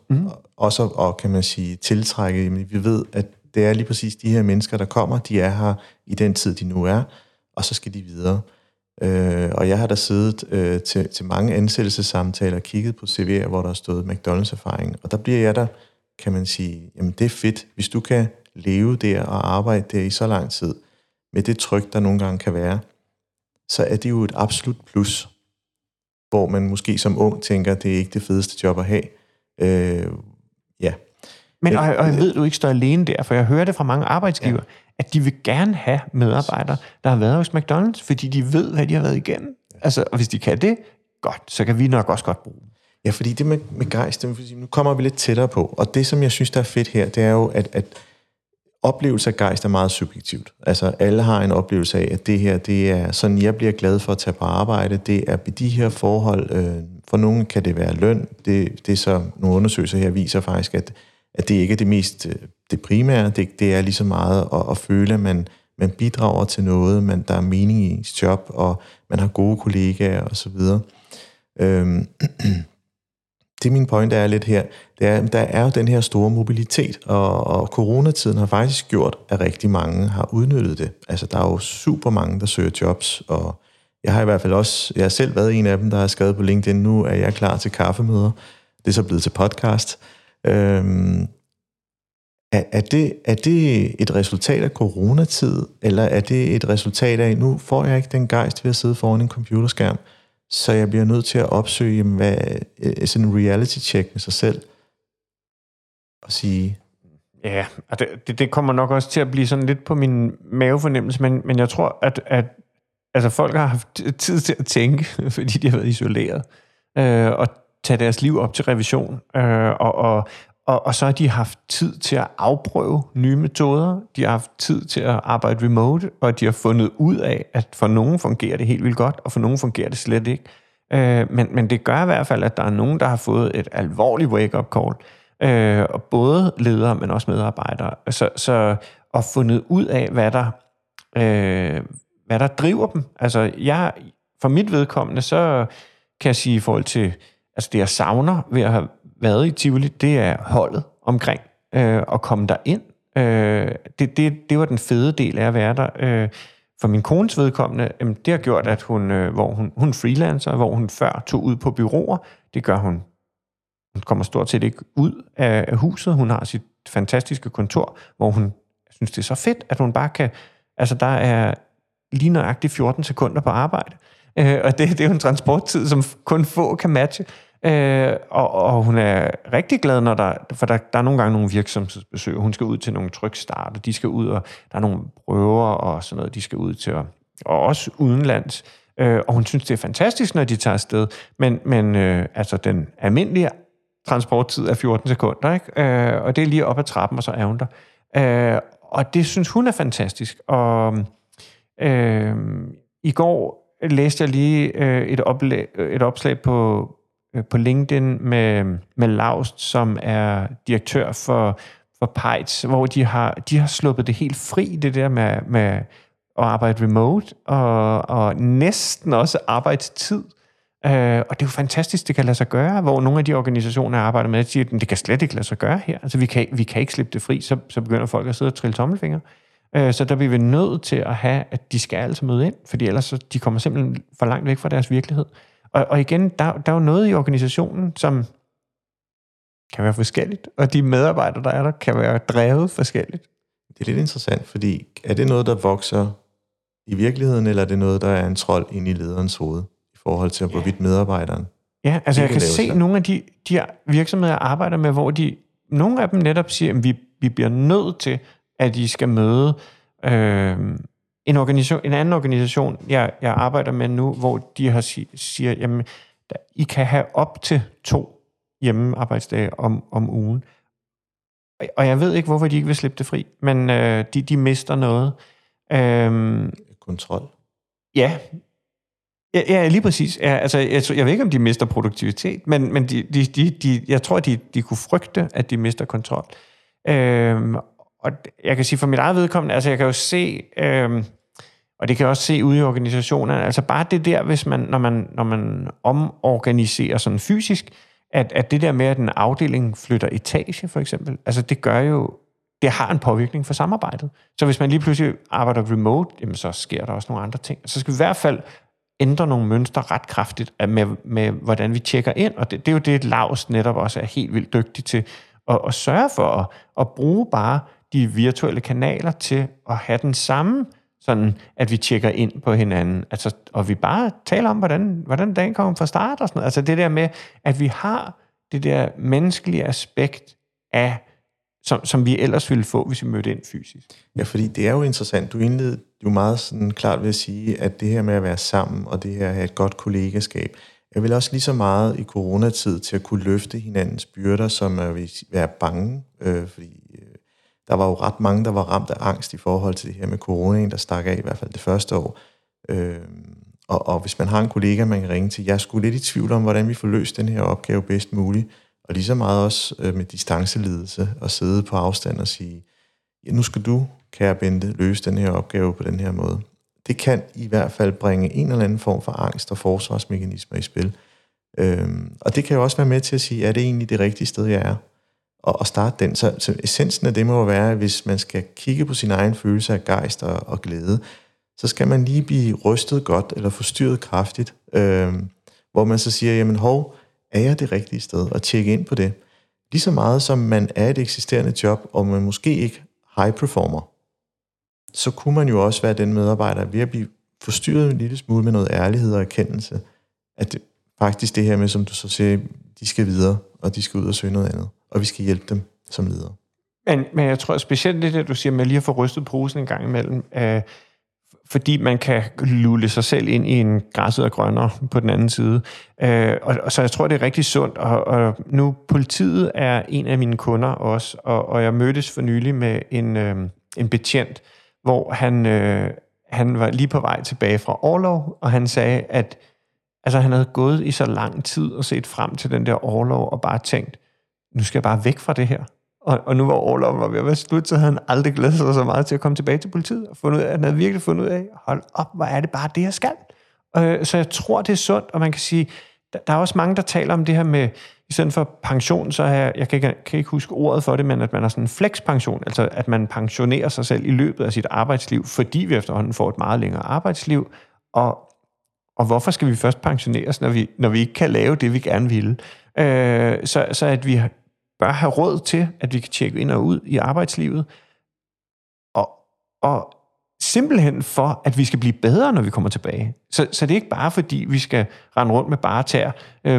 også og kan man sige, tiltrække. Jamen, vi ved, at det er lige præcis de her mennesker, der kommer, de er her i den tid, de nu er, og så skal de videre. Og jeg har da siddet til mange ansættelsessamtaler og kigget på CV'er, hvor der stod McDonald's-erfaring. Og der bliver jeg der, kan man sige, jamen det er fedt, hvis du kan leve der og arbejde der i så lang tid, med det tryk, der nogle gange kan være, så er det jo et absolut plus, hvor man måske som ung tænker, det er ikke det fedeste job at have. Ja. Men og jeg ved, du ikke står alene der, for jeg hører det fra mange arbejdsgiver, at de vil gerne have medarbejdere, der har været hos McDonald's, fordi de ved, hvad de har været igennem. Altså, og hvis de kan det, godt, så kan vi nok også godt bruge dem. Ja, fordi det med gejst, nu kommer vi lidt tættere på, og det, som jeg synes, der er fedt her, det er jo, at oplevelse af gejst er meget subjektivt. Altså, alle har en oplevelse af, at det her, det er sådan, jeg bliver glad for at tage på arbejde, det er ved de her forhold, for nogen kan det være løn, det er så, nogle undersøgelser her viser faktisk, at det ikke er det mest det primære, det er lige så meget at føle, at man bidrager til noget, der er mening i ens job, og man har gode kollegaer osv. Det min pointe er lidt her, det er, der er jo den her store mobilitet, og coronatiden har faktisk gjort, at rigtig mange har udnyttet det. Altså, der er jo super mange, der søger jobs, og jeg har i hvert fald også, jeg har selv været en af dem, der har skrevet på LinkedIn, nu er jeg klar til kaffemøder, det er så blevet til podcast. Er det et resultat af coronatid, eller er det et resultat af, nu får jeg ikke den gejst ved at sidde foran en computerskærm, så jeg bliver nødt til at opsøge sådan en reality-check med sig selv, og sige... Ja, og det kommer nok også til at blive sådan lidt på min mavefornemmelse, men jeg tror, at altså folk har haft tid til at tænke, fordi de har været isoleret, og tage deres liv op til revision, og så har de haft tid til at afprøve nye metoder, de har haft tid til at arbejde remote, og de har fundet ud af, at for nogen fungerer det helt vildt godt, og for nogen fungerer det slet ikke. Men det gør i hvert fald, at der er nogen, der har fået et alvorligt wake-up call, og både ledere, men også medarbejdere, og fundet ud af, hvad der driver dem. Altså, for mit vedkommende, så kan jeg sige i forhold til, altså det jeg savner ved at have været i Tivoli, det er holdet omkring, og komme derind. Det var den fede del af at være der. For min kones vedkommende, det har gjort, at hun freelancer, hvor hun før tog ud på bureauer. Det gør hun. Hun kommer stort set ikke ud af huset. Hun har sit fantastiske kontor, hvor hun synes, det er så fedt, at hun bare kan... Altså der er lige nøjagtigt 14 sekunder på arbejde. Og det er jo en transporttid, som kun få kan matche. Og hun er rigtig glad, når der er nogle gange nogle virksomhedsbesøg. Hun skal ud til nogle trykstarter, de skal ud, og der er nogle prøver og sådan noget, de skal ud til, og også udenlands. Og hun synes, det er fantastisk, når de tager afsted. Men altså den almindelige transporttid er 14 sekunder, ikke? Og det er lige op ad trappen, og så er hun der. Og det synes hun er fantastisk. Og i går... læste jeg lige et opslag på LinkedIn med Laust, som er direktør for Peitz, hvor de har sluppet det helt fri, det der med at arbejde remote, og næsten også arbejdstid. Og det er jo fantastisk, det kan lade sig gøre, hvor nogle af de organisationer, jeg arbejder med, siger, at det kan slet ikke lade sig gøre her. Altså, vi kan ikke slippe det fri, så begynder folk at sidde og trille tommelfingre. Så der bliver vi nødt til at have, at de skal altså møde ind, fordi ellers så de kommer simpelthen for langt væk fra deres virkelighed. Og igen, der er jo noget i organisationen, som kan være forskelligt, og de medarbejdere, der er der, kan være drevet forskelligt. Det er lidt interessant, fordi er det noget, der vokser i virkeligheden, eller er det noget, der er en trold inde i lederens hoved, i forhold til, hvorvidt medarbejderen... Ja, altså jeg kan se nogle af de virksomheder, jeg arbejder med, hvor nogle af dem netop siger, at vi bliver nødt til... at I skal møde En anden organisation, jeg arbejder med nu, hvor de har siger, jamen, I kan have op til 2 hjemmearbejdsdage om ugen. Og jeg ved ikke, hvorfor de ikke vil slippe det fri, men de mister noget. Kontrol? Ja. Ja, lige præcis. Ja, altså, jeg ved ikke, om de mister produktivitet, men jeg tror, de kunne frygte, at de mister kontrol. Og jeg kan sige for mit eget vedkommende, altså jeg kan jo se, og det kan jeg også se ude i organisationerne, altså bare det der, hvis man, når man omorganiserer sådan fysisk, at det der med, at en afdeling flytter etage, for eksempel, altså det gør jo, det har en påvirkning for samarbejdet. Så hvis man lige pludselig arbejder remote, jamen så sker der også nogle andre ting. Så skal vi i hvert fald ændre nogle mønstre ret kraftigt med hvordan vi tjekker ind, og det er jo det, Laust netop også er helt vildt dygtig til, at sørge for at bruge bare de virtuelle kanaler til at have den samme, sådan at vi tjekker ind på hinanden, altså, og vi bare taler om, hvordan dagen kommer fra start og sådan noget. Altså det der med, at vi har det der menneskelige aspekt af, som vi ellers ville få, hvis vi mødte ind fysisk. Ja, fordi det er jo interessant. Du indledte jo meget sådan klart ved at sige, at det her med at være sammen, og det her at have et godt kollegaskab, er vel også lige så meget i coronatid til at kunne løfte hinandens byrder, som at være bange, fordi der var jo ret mange, der var ramt af angst i forhold til det her med coronaen, der stak af i hvert fald det første år. Og hvis man har en kollega, man kan ringe til, jeg skulle lidt i tvivl om, hvordan vi får løst den her opgave bedst muligt, og lige så meget også med distanceledelse, og sidde på afstand og sige, ja, nu skal du, kære Bente, løse den her opgave på den her måde. Det kan i hvert fald bringe en eller anden form for angst og forsvarsmekanismer i spil. Og det kan jo også være med til at sige, er det egentlig det rigtige sted, jeg er? Og starte den. Så essensen af det må være, at hvis man skal kigge på sin egen følelse af gejst og glæde, så skal man lige blive rystet godt, eller forstyrret kraftigt, hvor man så siger, jamen hov, er jeg det rigtige sted? Og tjekke ind på det. Lige så meget som man er et eksisterende job, og man måske ikke high performer, så kunne man jo også være den medarbejder ved at blive forstyrret en lille smule med noget ærlighed og erkendelse, at det, faktisk det her med, som du så siger, de skal videre, og de skal ud og søge noget andet, og vi skal hjælpe dem som ledere. Men jeg tror specielt det der, du siger, med lige at få rystet posen en gang imellem, fordi man kan lulle sig selv ind i en græsset og grønnere på den anden side. Og så jeg tror, det er rigtig sundt. Og nu, politiet er en af mine kunder også, og jeg mødtes for nylig med en betjent, hvor han var lige på vej tilbage fra orlov, og han sagde, at altså, han havde gået i så lang tid og set frem til den der orlov og bare tænkt, nu skal jeg bare væk fra det her. Og nu var orloven ved at være slut, så havde han aldrig glædet sig så meget til at komme tilbage til politiet, og fundet ud af, han havde virkelig fundet ud af, hold op, hvor er det bare det, jeg skal. Så jeg tror, det er sundt, og man kan sige, der er også mange, der taler om det her med, i stedet for pension, så er jeg kan ikke huske ordet for det, men at man har sådan en flexpension, altså at man pensionerer sig selv i løbet af sit arbejdsliv, fordi vi efterhånden får et meget længere arbejdsliv, og hvorfor skal vi først pensioneres, når vi ikke kan lave det, vi gerne ville? Så at vi bør have råd til, at vi kan tjekke ind og ud i arbejdslivet, og simpelthen for, at vi skal blive bedre, når vi kommer tilbage. Så det er ikke bare, fordi vi skal rende rundt med bare tær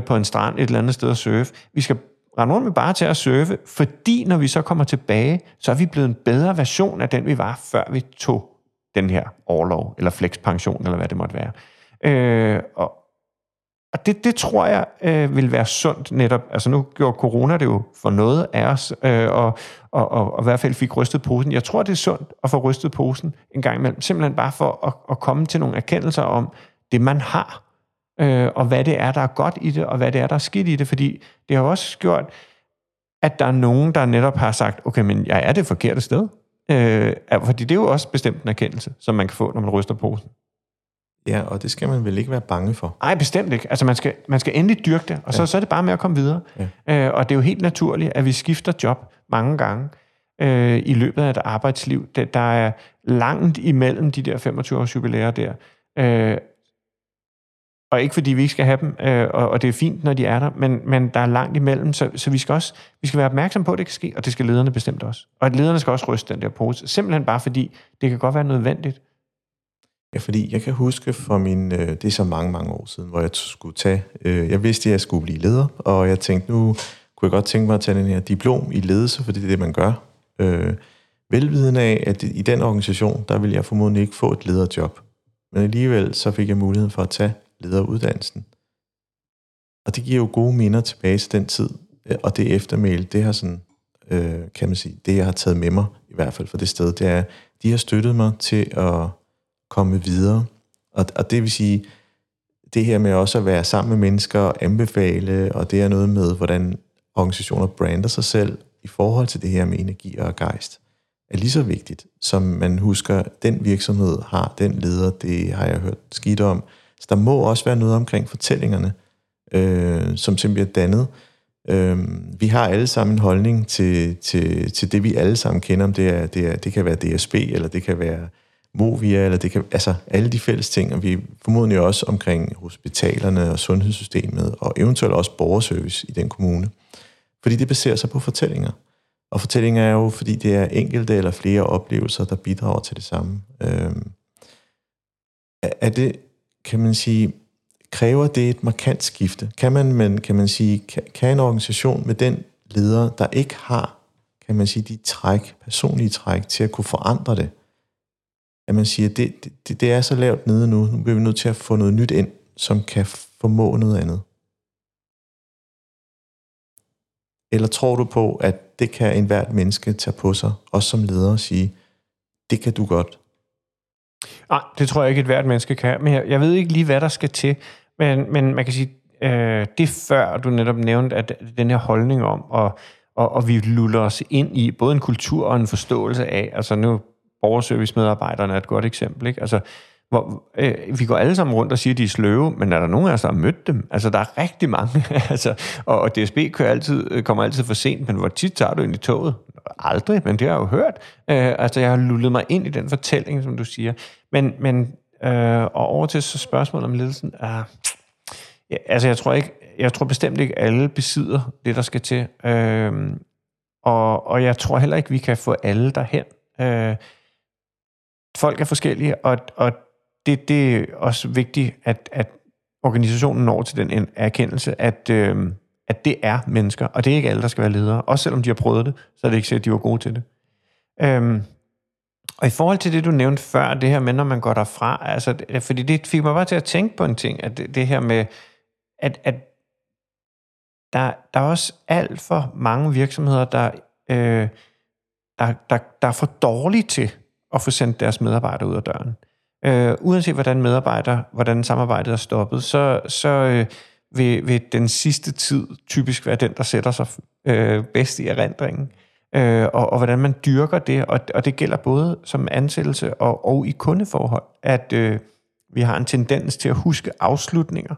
på en strand et eller andet sted og surfe. Vi skal rende rundt med bare tær og surfe, fordi når vi så kommer tilbage, så er vi blevet en bedre version af den, vi var, før vi tog den her orlov, eller flexpension, eller hvad det måtte være. Og det tror jeg vil være sundt netop. Altså nu gjorde corona det jo for noget af os, og i hvert fald fik rystet posen. Jeg tror, det er sundt at få rystet posen en gang imellem. Simpelthen bare for at komme til nogle erkendelser om det, man har, og hvad det er, der er godt i det, og hvad det er, der er skidt i det. Fordi det har også gjort, at der er nogen, der netop har sagt, okay, men jeg er det forkerte sted. Fordi det er jo også bestemt en erkendelse, som man kan få, når man ryster posen. Ja, og det skal man vel ikke være bange for? Nej, bestemt ikke. Altså, man skal endelig dyrke det, og så er det bare med at komme videre. Ja. Og det er jo helt naturligt, at vi skifter job mange gange i løbet af et arbejdsliv. Der er langt imellem de der 25-års jubilæer der. Og ikke fordi vi ikke skal have dem, og det er fint, når de er der, men der er langt imellem, så vi skal være opmærksom på, at det kan ske, og det skal lederne bestemt også. Og lederne skal også ryste den der pose, simpelthen bare fordi, det kan godt være nødvendigt. Ja, fordi jeg kan huske fra min, det er så mange år siden, hvor jeg skulle tage, jeg vidste, at jeg skulle blive leder, og jeg tænkte, nu kunne jeg godt tænke mig at tage den her diplom i ledelse, for det er det, man gør. Velviden af, at i den organisation, der ville jeg formodentlig ikke få et lederjob. Men alligevel så fik jeg muligheden for at tage lederuddannelsen. Og det giver jo gode minder tilbage til den tid, og det eftermæle, det har sådan, kan man sige, det jeg har taget med mig, i hvert fald for det sted, det er, de har støttet mig til at komme videre. Og det vil sige, det her med også at være sammen med mennesker og anbefale, og det er noget med, hvordan organisationer brander sig selv i forhold til det her med energi og gejst, er lige så vigtigt, som man husker, den virksomhed har, den leder, det har jeg hørt skidt om. Så der må også være noget omkring fortællingerne, som simpelthen bliver dannet. Vi har alle sammen en holdning til det, vi alle sammen kender, om det kan være DSB, eller det kan være Movia, eller det kan, altså alle de fælles ting, og vi er formodentlig også omkring hospitalerne og sundhedssystemet, og eventuelt også borgerservice i den kommune. Fordi det baserer sig på fortællinger. Og fortællinger er jo, fordi det er enkelte eller flere oplevelser, der bidrager til det samme. Er det, kan man sige, kræver det et markant skifte? Kan en organisation med den leder, der ikke har, kan man sige, de træk, personlige træk, til at kunne forandre det? At man siger, det er så lavt nede nu, nu bliver vi nødt til at få noget nyt ind, som kan formå noget andet. Eller tror du på, at det kan enhver menneske tage på sig, også som leder, og sige, det kan du godt? Nej, det tror jeg ikke, at hvert menneske kan. Men jeg ved ikke lige, hvad der skal til. Men man kan sige, det før du netop nævnte, at den her holdning om, og vi luller os ind i både en kultur og en forståelse af, altså nu borgerservice-medarbejderne er et godt eksempel, ikke? Altså, vi går alle sammen rundt og siger, at de er sløve, men er der nogen af os, der har mødt dem? Altså, der er rigtig mange. Altså, og DSB kommer altid for sent, men hvor tit tager du ind i toget? Aldrig, men det har jeg jo hørt. Altså, jeg har lullet mig ind i den fortælling, som du siger. Og over til så spørgsmålet om ledelsen. Jeg tror bestemt ikke, alle besidder det, der skal til. Og jeg tror heller ikke, vi kan få alle derhen. Folk er forskellige, og det er også vigtigt, at organisationen når til den erkendelse, at det er mennesker, og det er ikke alle, der skal være ledere. Også selvom de har prøvet det, så er det ikke sikkert, at de var gode til det. Og i forhold til det, du nævnte før, det her med, når man går derfra, altså, fordi det fik mig bare til at tænke på en ting, at det her med, at der er også alt for mange virksomheder, der er for dårlige til at få sendt deres medarbejdere ud af døren. Uanset hvordan samarbejdet er stoppet, så vil den sidste tid typisk være den, der sætter sig bedst i erindringen. Og hvordan man dyrker det, og det gælder både som ansættelse og i kundeforhold, at vi har en tendens til at huske afslutninger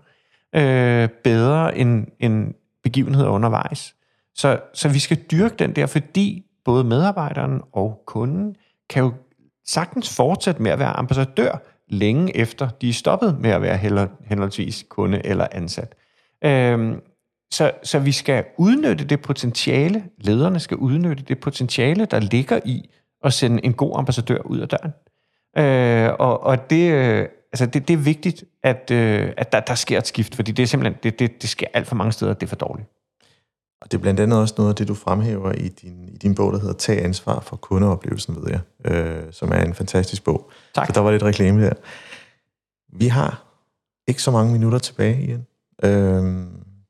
bedre end begivenheder undervejs. Så vi skal dyrke den der, fordi både medarbejderen og kunden kan jo sagtens fortsætte med at være ambassadør længe efter de er stoppet med at være henholdsvis kunde eller ansat. Så vi skal udnytte det potentiale, lederne skal udnytte det potentiale, der ligger i at sende en god ambassadør ud af døren. Det er vigtigt, at der sker et skift, fordi det er simpelthen, det sker alt for mange steder, det er for dårligt. Og det er blandt andet også noget af det, du fremhæver i din bog, der hedder Tag ansvar for kundeoplevelsen, ved jeg, som er en fantastisk bog. Tak. Så der var lidt reklame der. Vi har ikke så mange minutter tilbage, Ian.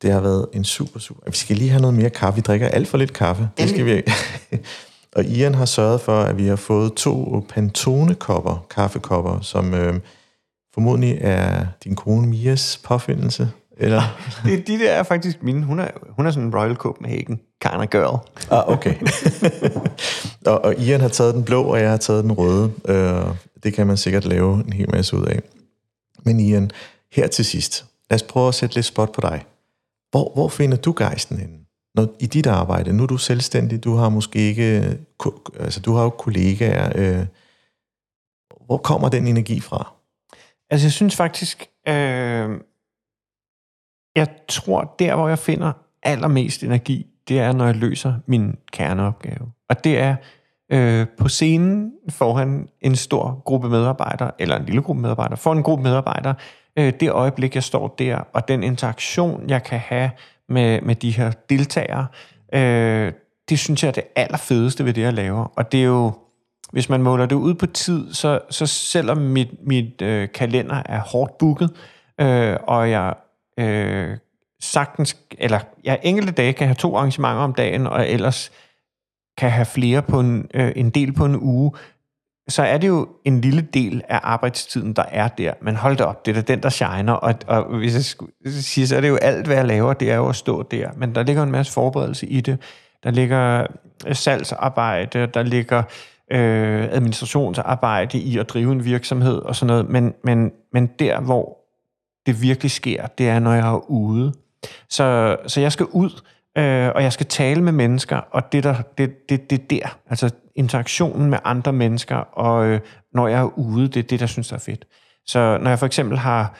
Det har været en super... Vi skal lige have noget mere kaffe. Vi drikker alt for lidt kaffe. Det skal vi. Og Ian har sørget for, at vi har fået 2 Pantone-kopper, kaffekopper, som formodentlig er din kone Mias påfindelse. Eller? De der er faktisk mine. Hun er sådan en Royal Copenhagen kind of girl. Ah, okay. og Ian har taget den blå, og jeg har taget den røde. Det kan man sikkert lave en hel masse ud af. Men Ian, her til sidst, lad os prøve at sætte lidt spot på dig. Hvor finder du gejsten henne? I dit arbejde, nu er du selvstændig, du har måske ikke... Altså, du har jo kollegaer. Hvor kommer den energi fra? Altså, jeg synes faktisk... Jeg tror, der hvor jeg finder allermest energi, det er, når jeg løser min kerneopgave. Og det er på scenen foran en stor gruppe medarbejdere, eller en lille gruppe medarbejdere, foran en gruppe medarbejdere, det øjeblik, jeg står der, og den interaktion, jeg kan have med de her deltagere, det synes jeg er det allerfedeste ved det, jeg laver. Og det er jo hvis man måler det ud på tid, så selvom mit kalender er hårdt booket, og jeg enkelte dage kan have 2 arrangementer om dagen, og ellers kan have flere på en del på en uge, så er det jo en lille del af arbejdstiden, der er der. Men hold da op, det er da den, der shiner. Og hvis jeg skulle sige, så er det jo alt, hvad jeg laver, det er jo at stå der. Men der ligger en masse forberedelse i det. Der ligger salgsarbejde, der ligger administrationsarbejde i at drive en virksomhed og sådan noget. Men der, hvor det virkelig sker, det er, når jeg er ude. Så jeg skal ud, og jeg skal tale med mennesker, og det der, altså interaktionen med andre mennesker, og når jeg er ude, det er det, der synes, der er fedt. Så når jeg for eksempel har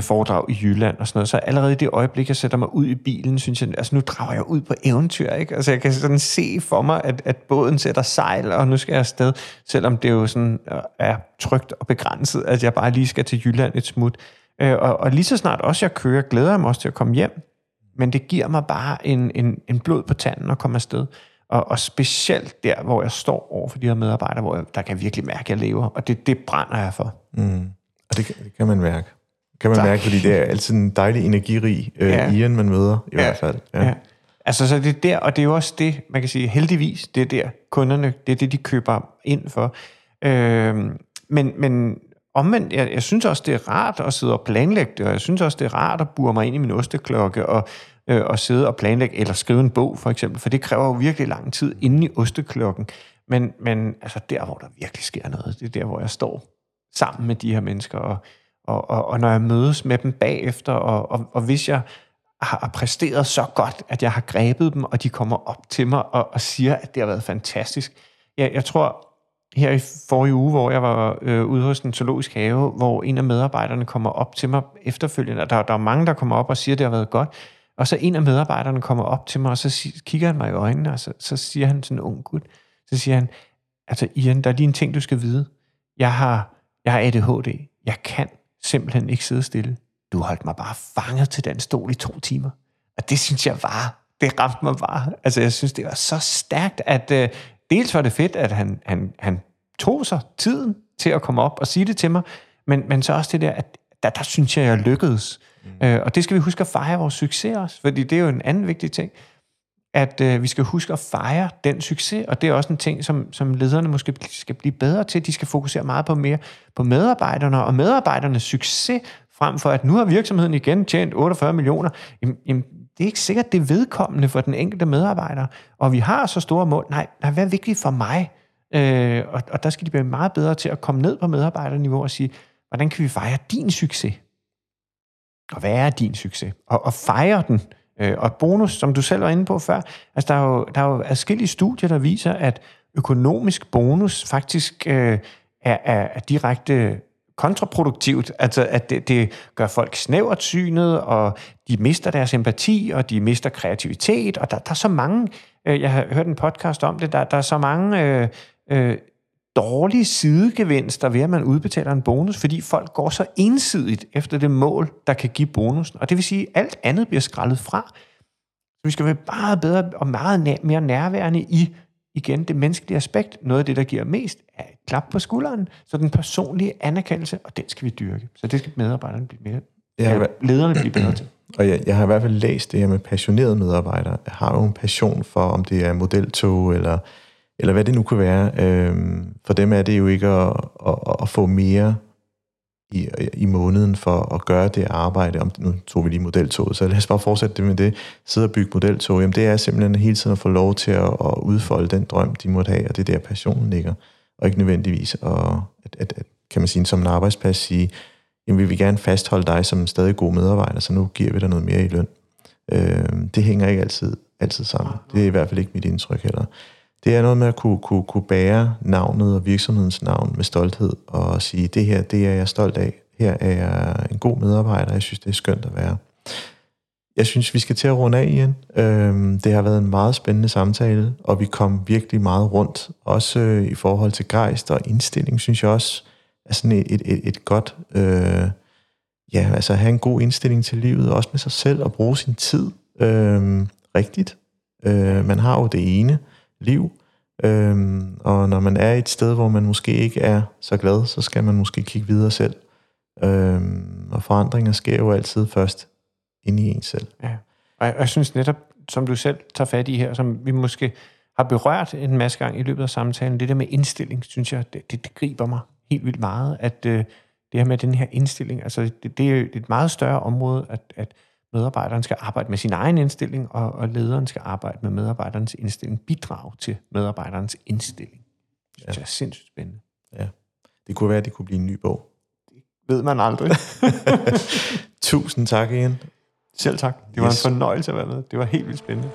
foredrag i Jylland og sådan noget, så allerede i det øjeblik, jeg sætter mig ud i bilen, synes jeg, altså nu drager jeg ud på eventyr, ikke? Altså jeg kan sådan se for mig, at båden sætter sejl, og nu skal jeg afsted, selvom det jo sådan er trygt og begrænset, at jeg bare lige skal til Jylland et smut. Og lige så snart også jeg kører, glæder jeg mig også til at komme hjem, men det giver mig bare en blod på tanden at komme afsted. Og specielt der, hvor jeg står over for de her medarbejdere, hvor der kan jeg virkelig mærke, at jeg lever, og det brænder jeg for. Mm. Og det kan man mærke. Fordi det er altid en dejlig, energirig Ian, man møder i hvert fald. Ja. Ja. Altså, så det er der, og det er jo også det, man kan sige, heldigvis, det er der kunderne, det er det, de køber ind for. Men omvendt, jeg synes også, det er rart at sidde og planlægge det, og jeg synes også, det er rart at bure mig ind i min osteklokke og sidde og planlægge, eller skrive en bog for eksempel, for det kræver jo virkelig lang tid inde i osteklokken. Men altså, der, hvor der virkelig sker noget, det er der, hvor jeg står sammen med de her mennesker, og når jeg mødes med dem bagefter, og hvis jeg har præsteret så godt, at jeg har grebet dem, og de kommer op til mig og siger, at det har været fantastisk. Jeg tror, her i forrige uge, hvor jeg var ude hos en zoologisk have, hvor en af medarbejderne kommer op til mig efterfølgende, og der er mange, der kommer op og siger, at det har været godt, og så en af medarbejderne kommer op til mig, og så kigger han mig i øjnene, og så siger han sådan en ung gut, så siger han, altså Ian, der er lige en ting, du skal vide. Jeg har ADHD. Jeg kan simpelthen ikke sidde stille. Du holdt mig bare fanget til den stol i 2 timer. Og det synes jeg det ramte mig bare. Altså jeg synes, det var så stærkt, at dels var det fedt, at han tog sig tiden til at komme op og sige det til mig, men så også det der, at der synes jeg lykkedes. Mm. Og det skal vi huske at fejre vores succes også, fordi det er jo en anden vigtig ting, at vi skal huske at fejre den succes, og det er også en ting, som lederne måske skal blive bedre til. De skal fokusere meget mere på medarbejderne og medarbejdernes succes, frem for at nu har virksomheden igen tjent 48 millioner. Jamen, det er ikke sikkert, det er vedkommende for den enkelte medarbejder, og vi har så store mål. Nej, hvad er vigtigt for mig? Og der skal de blive meget bedre til at komme ned på medarbejderniveau og sige, hvordan kan vi fejre din succes? Og hvad er din succes? Og fejre den. Og bonus, som du selv var inde på før, altså der er jo adskillige studier, der viser, at økonomisk bonus faktisk er direkte kontraproduktivt. Altså, at det gør folk snævert synet, og de mister deres empati, og de mister kreativitet, og der er så mange, jeg har hørt en podcast om det, der er så mange dårlige sidegevinster ved, at man udbetaler en bonus, fordi folk går så ensidigt efter det mål, der kan give bonusen. Og det vil sige, at alt andet bliver skrællet fra. Så vi skal være meget bedre og meget mere nærværende i, igen, det menneskelige aspekt. Noget af det, der giver mest, er et klap på skulderen. Så den personlige anerkendelse, og den skal vi dyrke. Så det skal medarbejderne blive mere. Lederne bliver bedre til. Og jeg har i hvert fald læst det her med passionerede medarbejdere. Jeg har jo en passion for, om det er modeltog eller hvad det nu kunne være. For dem er det jo ikke at få mere i måneden for at gøre det arbejde. Nu tog vi lige modeltoget, så lad os bare fortsætte det med det. Sidde og bygge modeltog. Jamen det er simpelthen hele tiden at få lov til at udfolde den drøm, de måtte have, og det der passionen ligger. Og ikke nødvendigvis at kan man sige, som en arbejdsplads sige, jamen vi vil gerne fastholde dig som en stadig god medarbejder, så nu giver vi dig noget mere i løn. Det hænger ikke altid sammen. Det er i hvert fald ikke mit indtryk heller. Det er noget med at kunne bære navnet og virksomhedens navn med stolthed og sige, det her, det er jeg stolt af. Her er jeg en god medarbejder. Jeg synes, det er skønt at være. Jeg synes, vi skal til at runde af igen. Det har været en meget spændende samtale, og vi kom virkelig meget rundt. Også i forhold til gejst og indstilling, synes jeg også, er sådan et godt... have en god indstilling til livet, også med sig selv, og bruge sin tid rigtigt. Man har jo det ene liv, Og når man er et sted, hvor man måske ikke er så glad, så skal man måske kigge videre selv. Og forandringer sker jo altid først inde i en selv. Ja. Og jeg synes netop, som du selv tager fat i her, som vi måske har berørt en masse gange i løbet af samtalen, det der med indstilling, synes jeg, det griber mig helt vildt meget, at det her med den her indstilling, altså det er et meget større område, at medarbejderen skal arbejde med sin egen indstilling, og lederen skal arbejde med medarbejderens indstilling, bidrage til medarbejderens indstilling. Det synes jeg er sindssygt spændende. Ja, det kunne være, at det kunne blive en ny bog. Det ved man aldrig. Tusind tak, Ian. Selv tak. Det var en fornøjelse at være med. Det var helt vildt spændende.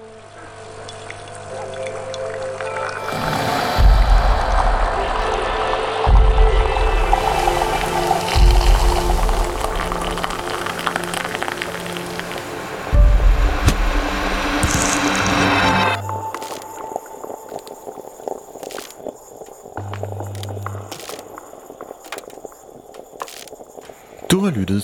Du har lyttet